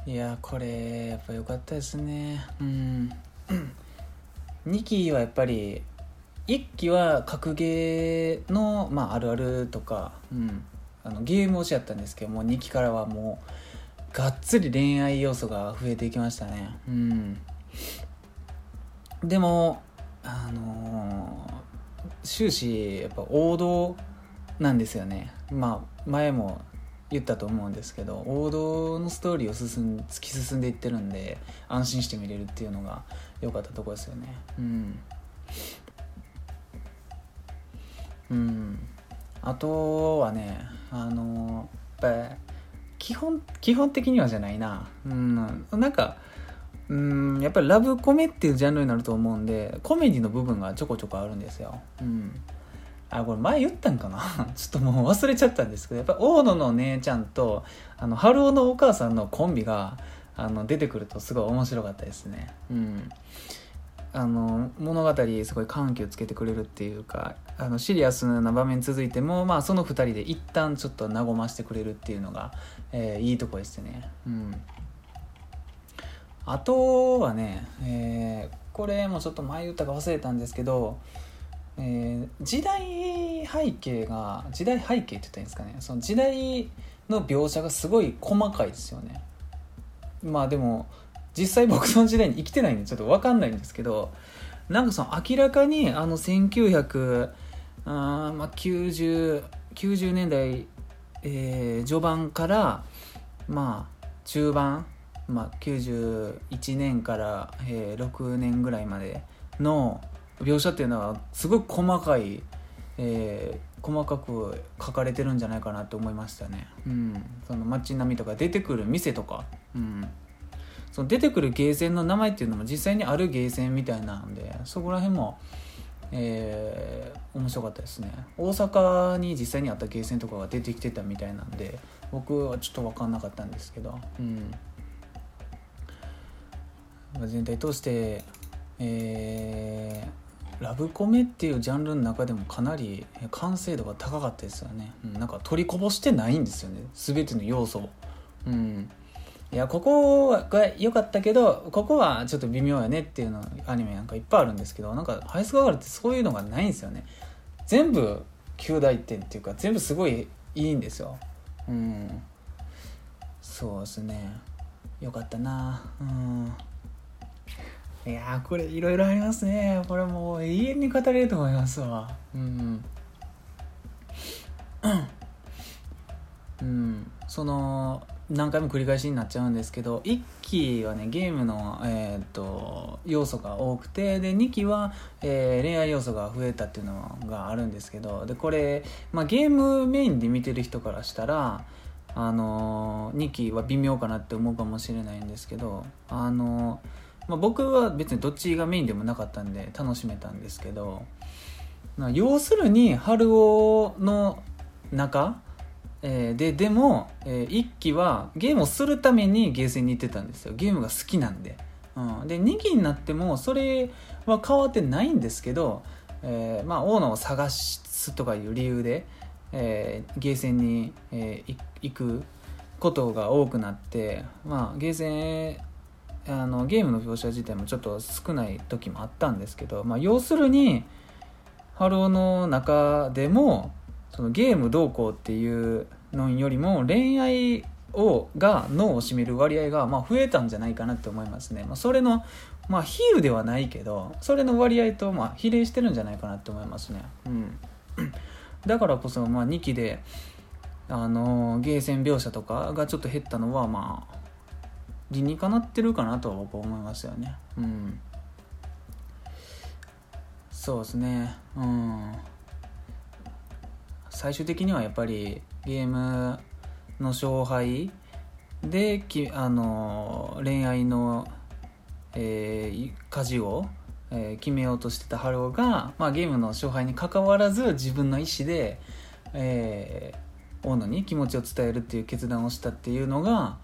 いやこれやっぱ良かったですね。うん。2期はやっぱり1期は格ゲーの、まあ、あるあるとか、うん、ゲーム推しやったんですけども、2期からはもうがっつり恋愛要素が増えていきましたね。うん。でも終始やっぱ王道なんですよね。まあ前も言ったと思うんですけど、王道のストーリーを突き進んでいってるんで安心して見れるっていうのが良かったところですよね。うん、うん、あとはねやっぱ基本的にはじゃないな、うん、なんかやっぱりラブコメっていうジャンルになると思うんで、コメディの部分がちょこちょこあるんですよ。うんこれ前言ったんかなちょっともう忘れちゃったんですけど、やっぱ大野の姉ちゃんと春男のお母さんのコンビが出てくるとすごい面白かったですね。うん、物語すごい緩急つけてくれるっていうか、シリアスな場面続いても、まあ、その2人で一旦ちょっと和ましてくれるっていうのが、いいとこですね。うん、あとはね、これもちょっと前言ったか忘れたんですけど、時代背景って言ったらいいんですかね、その時代の描写がすごい細かいですよね。まあでも実際僕の時代に生きてないんでちょっと分かんないんですけど、なんかその明らかに90年代、序盤からまあ中盤、まあ、91年から、6年ぐらいまでの描写っていうのはすごく細かく書かれてるんじゃないかなと思いましたね。うん、その街並みとか出てくる店とか、うん、その出てくるゲーセンの名前っていうのも実際にあるゲーセンみたいなんで、そこら辺も、面白かったですね。大阪に実際にあったゲーセンとかが出てきてたみたいなんで、僕はちょっと分かんなかったんですけど、全体通して、ラブコメっていうジャンルの中でもかなり完成度が高かったですよね。なんか取りこぼしてないんですよね、全ての要素を。いや、ここが良かったけどここはちょっと微妙やねっていうのアニメなんかいっぱいあるんですけど、なんかハイスコアガールってそういうのがないんですよね。全部9大点っていうか全部すごいいいんですよ。そうですね、良かったな。いやー、これいろいろありますね。これもう永遠に語れると思いますわ。その何回も繰り返しになっちゃうんですけど、1期はねゲームの、要素が多くて、で2期は、恋愛要素が増えたっていうのがあるんですけど、でこれ、ゲームメインで見てる人からしたら、2期は微妙かなって思うかもしれないんですけど、僕は別にどっちがメインでもなかったんで楽しめたんですけど、要するに春男の中でも1期はゲームをするためにゲーセンに行ってたんですよ。ゲームが好きなんで、で2期になってもそれは変わってないんですけど、大野を探すとかいう理由で、ゲーセンに、行くことが多くなって、ゲーセンゲームの描写自体もちょっと少ない時もあったんですけど、要するに春男の中でもそのゲームどうこうっていうのよりも恋愛が脳を占める割合が増えたんじゃないかなって思いますね。それの比喩ではないけど、それの割合と比例してるんじゃないかなって思いますね。だからこそ2期でゲーセン描写とかがちょっと減ったのは理にかなってるかなとは僕は思いますよね。そうですね。最終的にはやっぱりゲームの勝敗で恋愛の、舵を、決めようとしてた春男が、ゲームの勝敗に関わらず自分の意思で、大野に気持ちを伝えるっていう決断をしたっていうのが、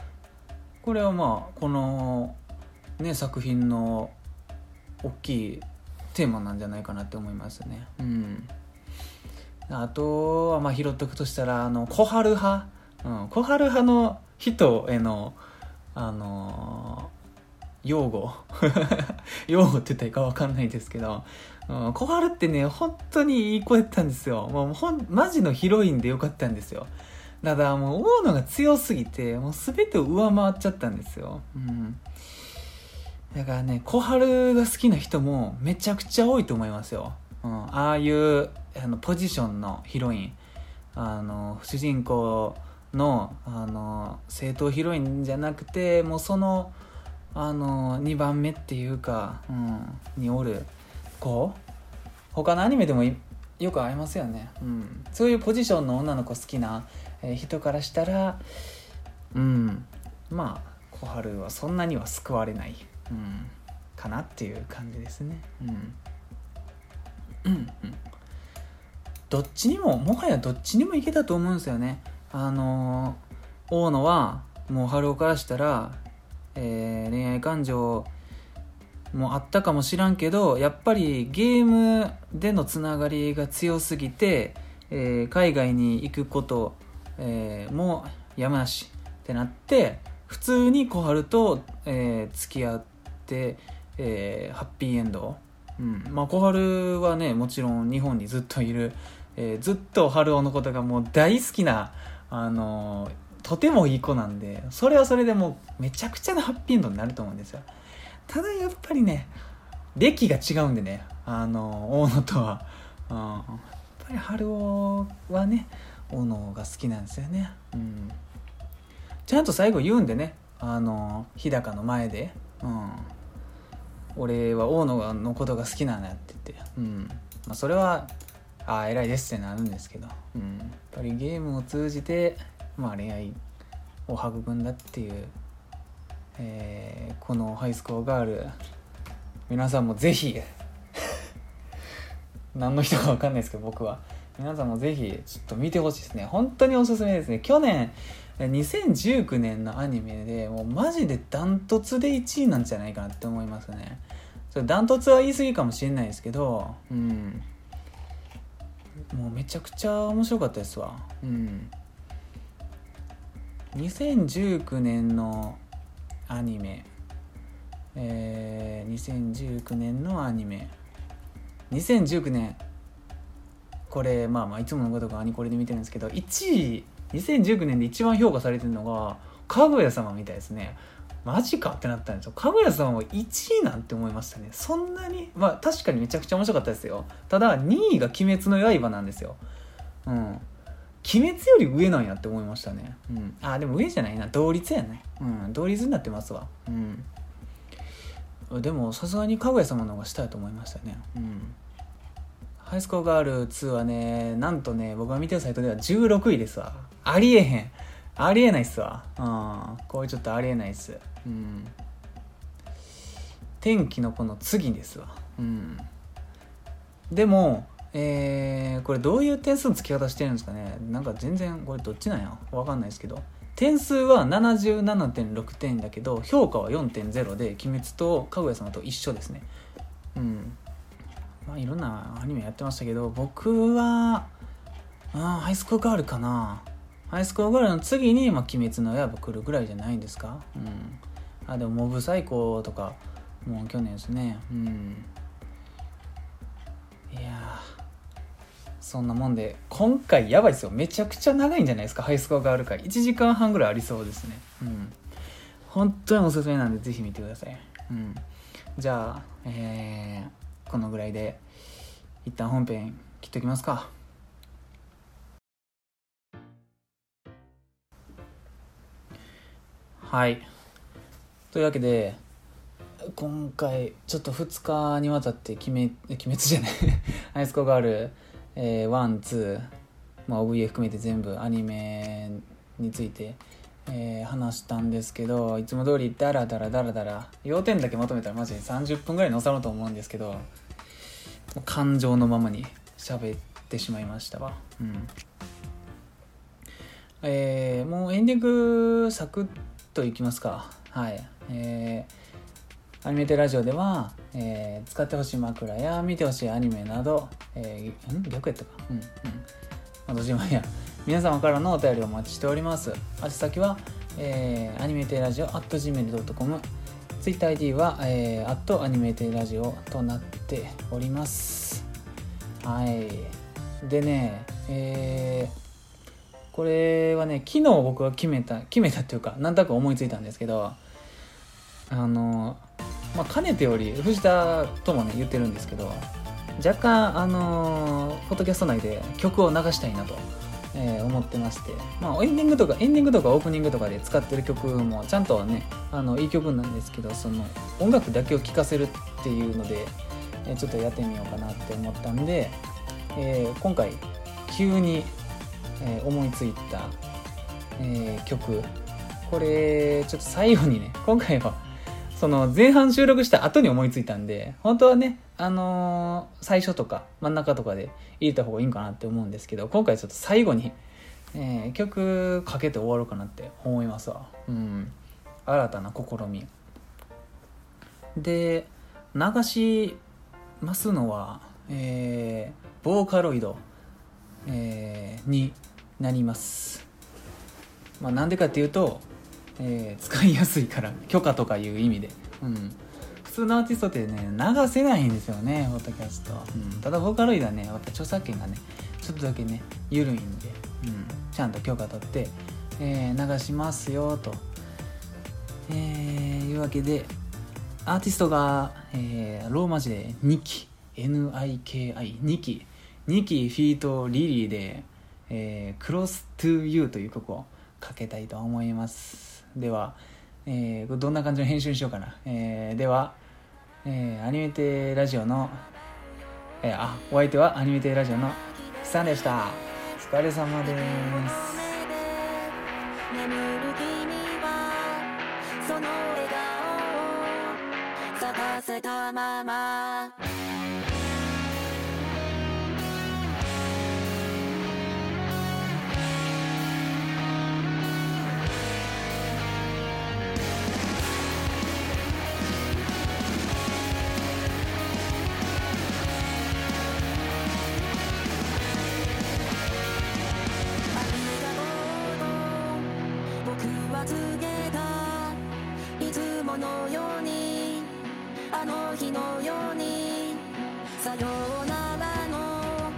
これはこの、作品の大きいテーマなんじゃないかなって思いますね。あとは拾っておくとしたら小春派、小春派の人への擁護擁護って言ったらいいか分かんないですけど、小春ってね本当にいい子やったんですよ。マジのヒロインでよかったんですよ。ただ大野が強すぎて全てを上回っちゃったんですよ。だからね、小春が好きな人もめちゃくちゃ多いと思いますよ。ああいうポジションのヒロイン、主人公の、正当ヒロインじゃなくてもうその、2番目っていうか、におる子、他のアニメでもよく会いますよね。そういうポジションの女の子好きな人からしたら、小春はそんなには救われない、かなっていう感じですね。どっちにももはやどっちにもいけたと思うんですよね。大野はもう春男からしたら、恋愛感情もあったかもしらんけど、やっぱりゲームでのつながりが強すぎて、海外に行くこと、もやむなしってなって普通に小春と、付き合って、ハッピーエンド。小春はねもちろん日本にずっといる、ずっと春男のことがもう大好きな、とてもいい子なんで、それはそれでもうめちゃくちゃなハッピーエンドになると思うんですよ。ただやっぱりね歴が違うんでね、大野とは、やっぱり春男はね大野が好きなんですよね。ちゃんと最後言うんでね、日高の前で、俺は大野のことが好きなんだって言って、それは偉いですってなるんですけど、やっぱりゲームを通じて、恋愛を育んだっていう、このハイスコアガール皆さんもぜひ何の人か分かんないですけど僕は皆さんもぜひちょっと見てほしいですね。本当におすすめですね。去年2019年のアニメでもうマジでダントツで1位なんじゃないかなって思いますね。ダントツは言い過ぎかもしれないですけど、うん、もうめちゃくちゃ面白かったですわ、うん、2019年のアニメ、2019年これまあいつものごとくアニコレで見てるんですけど、1位2019年で一番評価されてるのがかぐや様みたいですね。マジかってなったんですよ。かぐや様は1位なんて思いましたね。そんなにまあ確かにめちゃくちゃ面白かったですよ。ただ2位が鬼滅の刃なんですよ。うん、鬼滅より上なんやって思いましたね。うん、あでも上じゃないな、同率やね。うん、同率になってますわ。うん、でもさすがにかぐや様の方が下やと思いましたね。うん、ハイスコアガール2はね、なんとね僕が見てるサイトでは16位ですわ。ありえへん。ありえないっすわ。うん、これちょっとありえないっす。うん、天気の子の次ですわ。うん、でも、これどういう点数の付き方してるんですかね。なんか全然これどっちなんやわかんないですけど、点数は 77.6 点だけど評価は 4.0 で鬼滅とかぐや様と一緒ですね。うん、まあいろんなアニメやってましたけど僕はハイスコアガールかな。ハイスコアガールの次に、まあ、鬼滅の刃来るぐらいじゃないんですか。うん、あでもモブサイコとかもう去年ですね。うん、いやそんなもんで今回やばいですよ。めちゃくちゃ長いんじゃないですか。ハイスコアガール回1時間半ぐらいありそうですね。うん、本当におすすめなんでぜひ見てください。うん、じゃあ、このぐらいで一旦本編切っておきますか。はい、というわけで今回ちょっと2日にわたって鬼滅じゃないハイスコアガール、1、2、まあ、OVA 含めて全部アニメについて、話したんですけどいつも通りダラダラ要点だけまとめたらマジで30分ぐらいに収まると思うんですけど感情のままに喋ってしまいましたわ。うん、もうエンディングサクッといきますか。はい、アニメテラジオでは、使ってほしい枕や見てほしいアニメなど、逆やったか、どじまや皆様からのお便りをお待ちしております。宛先は、アニメテラジオ @gmail.com、 Twitter ID は、アニメテラジオとなっております。はいでね、これはね昨日僕が決めたっていうか何となく思いついたんですけどかねてより藤田ともね言ってるんですけど若干ポッドキャスト内で曲を流したいなと、思ってまして、エンディングとかオープニングとかで使ってる曲もちゃんとねいい曲なんですけどその音楽だけを聴かせるっていうので、ちょっとやってみようかなって思ったんで、今回急に思いついた、曲これちょっと最後にね今回はその前半収録した後に思いついたんで本当はね最初とか真ん中とかで入れた方がいいんかなって思うんですけど今回ちょっと最後に、曲かけて終わろうかなって思いますわ。うん、新たな試みで流しますのは、ボーカロイドになります。なんでかっていうと、使いやすいから許可とかいう意味で、うん、普通のアーティストってね流せないんですよねポッドキャスト。うん、ただボーカロイドはねまた著作権がねちょっとだけね緩いんで、ちゃんと許可取って、流しますよと、いうわけでアーティストが、ローマ字でニキ NIKI ニキフィートリリーで、Close to You という曲をかけたいと思います。では、どんな感じの編集にしようかな。では、アニメテラジオの、お相手はアニメテラジオのキさんでした。お疲れ様です。ストママ。あの日のようにさようならの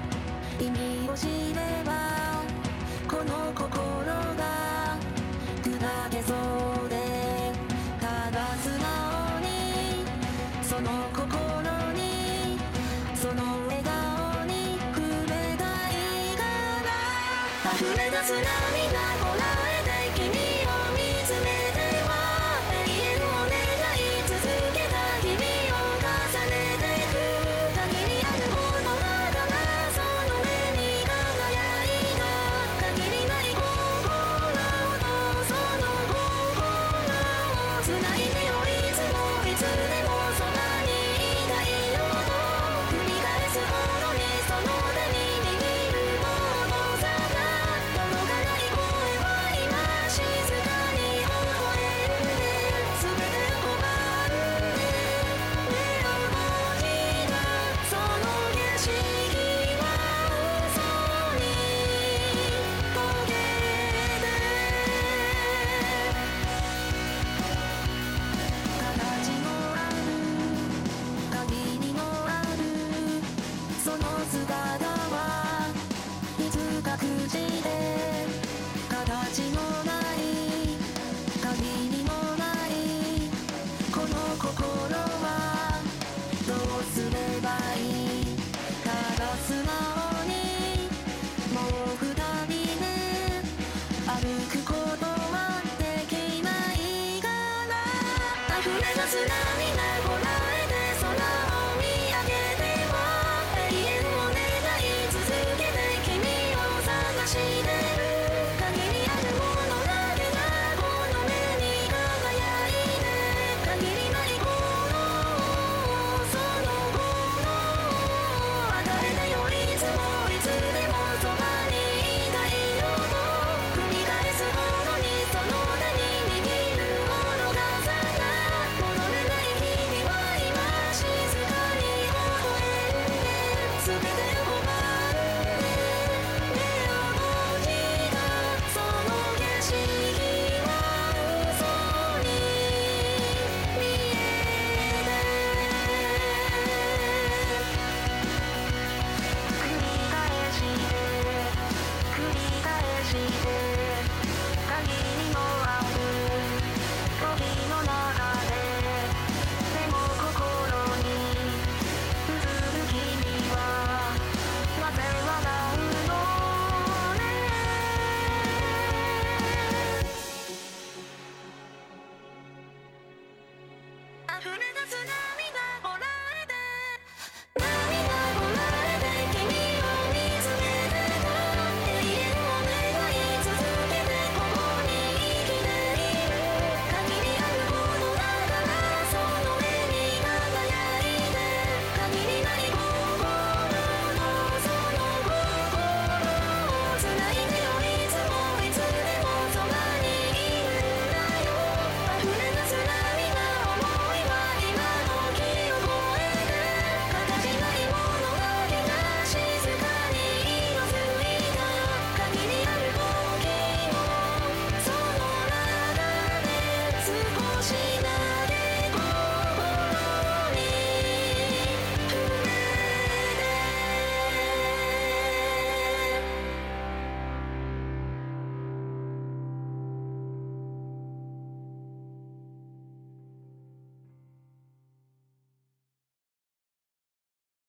意味を知れば、この心が砕けそうで、ただ素直にその心にその笑顔に触れたいから、溢れ出す涙こらえて君を見つめ「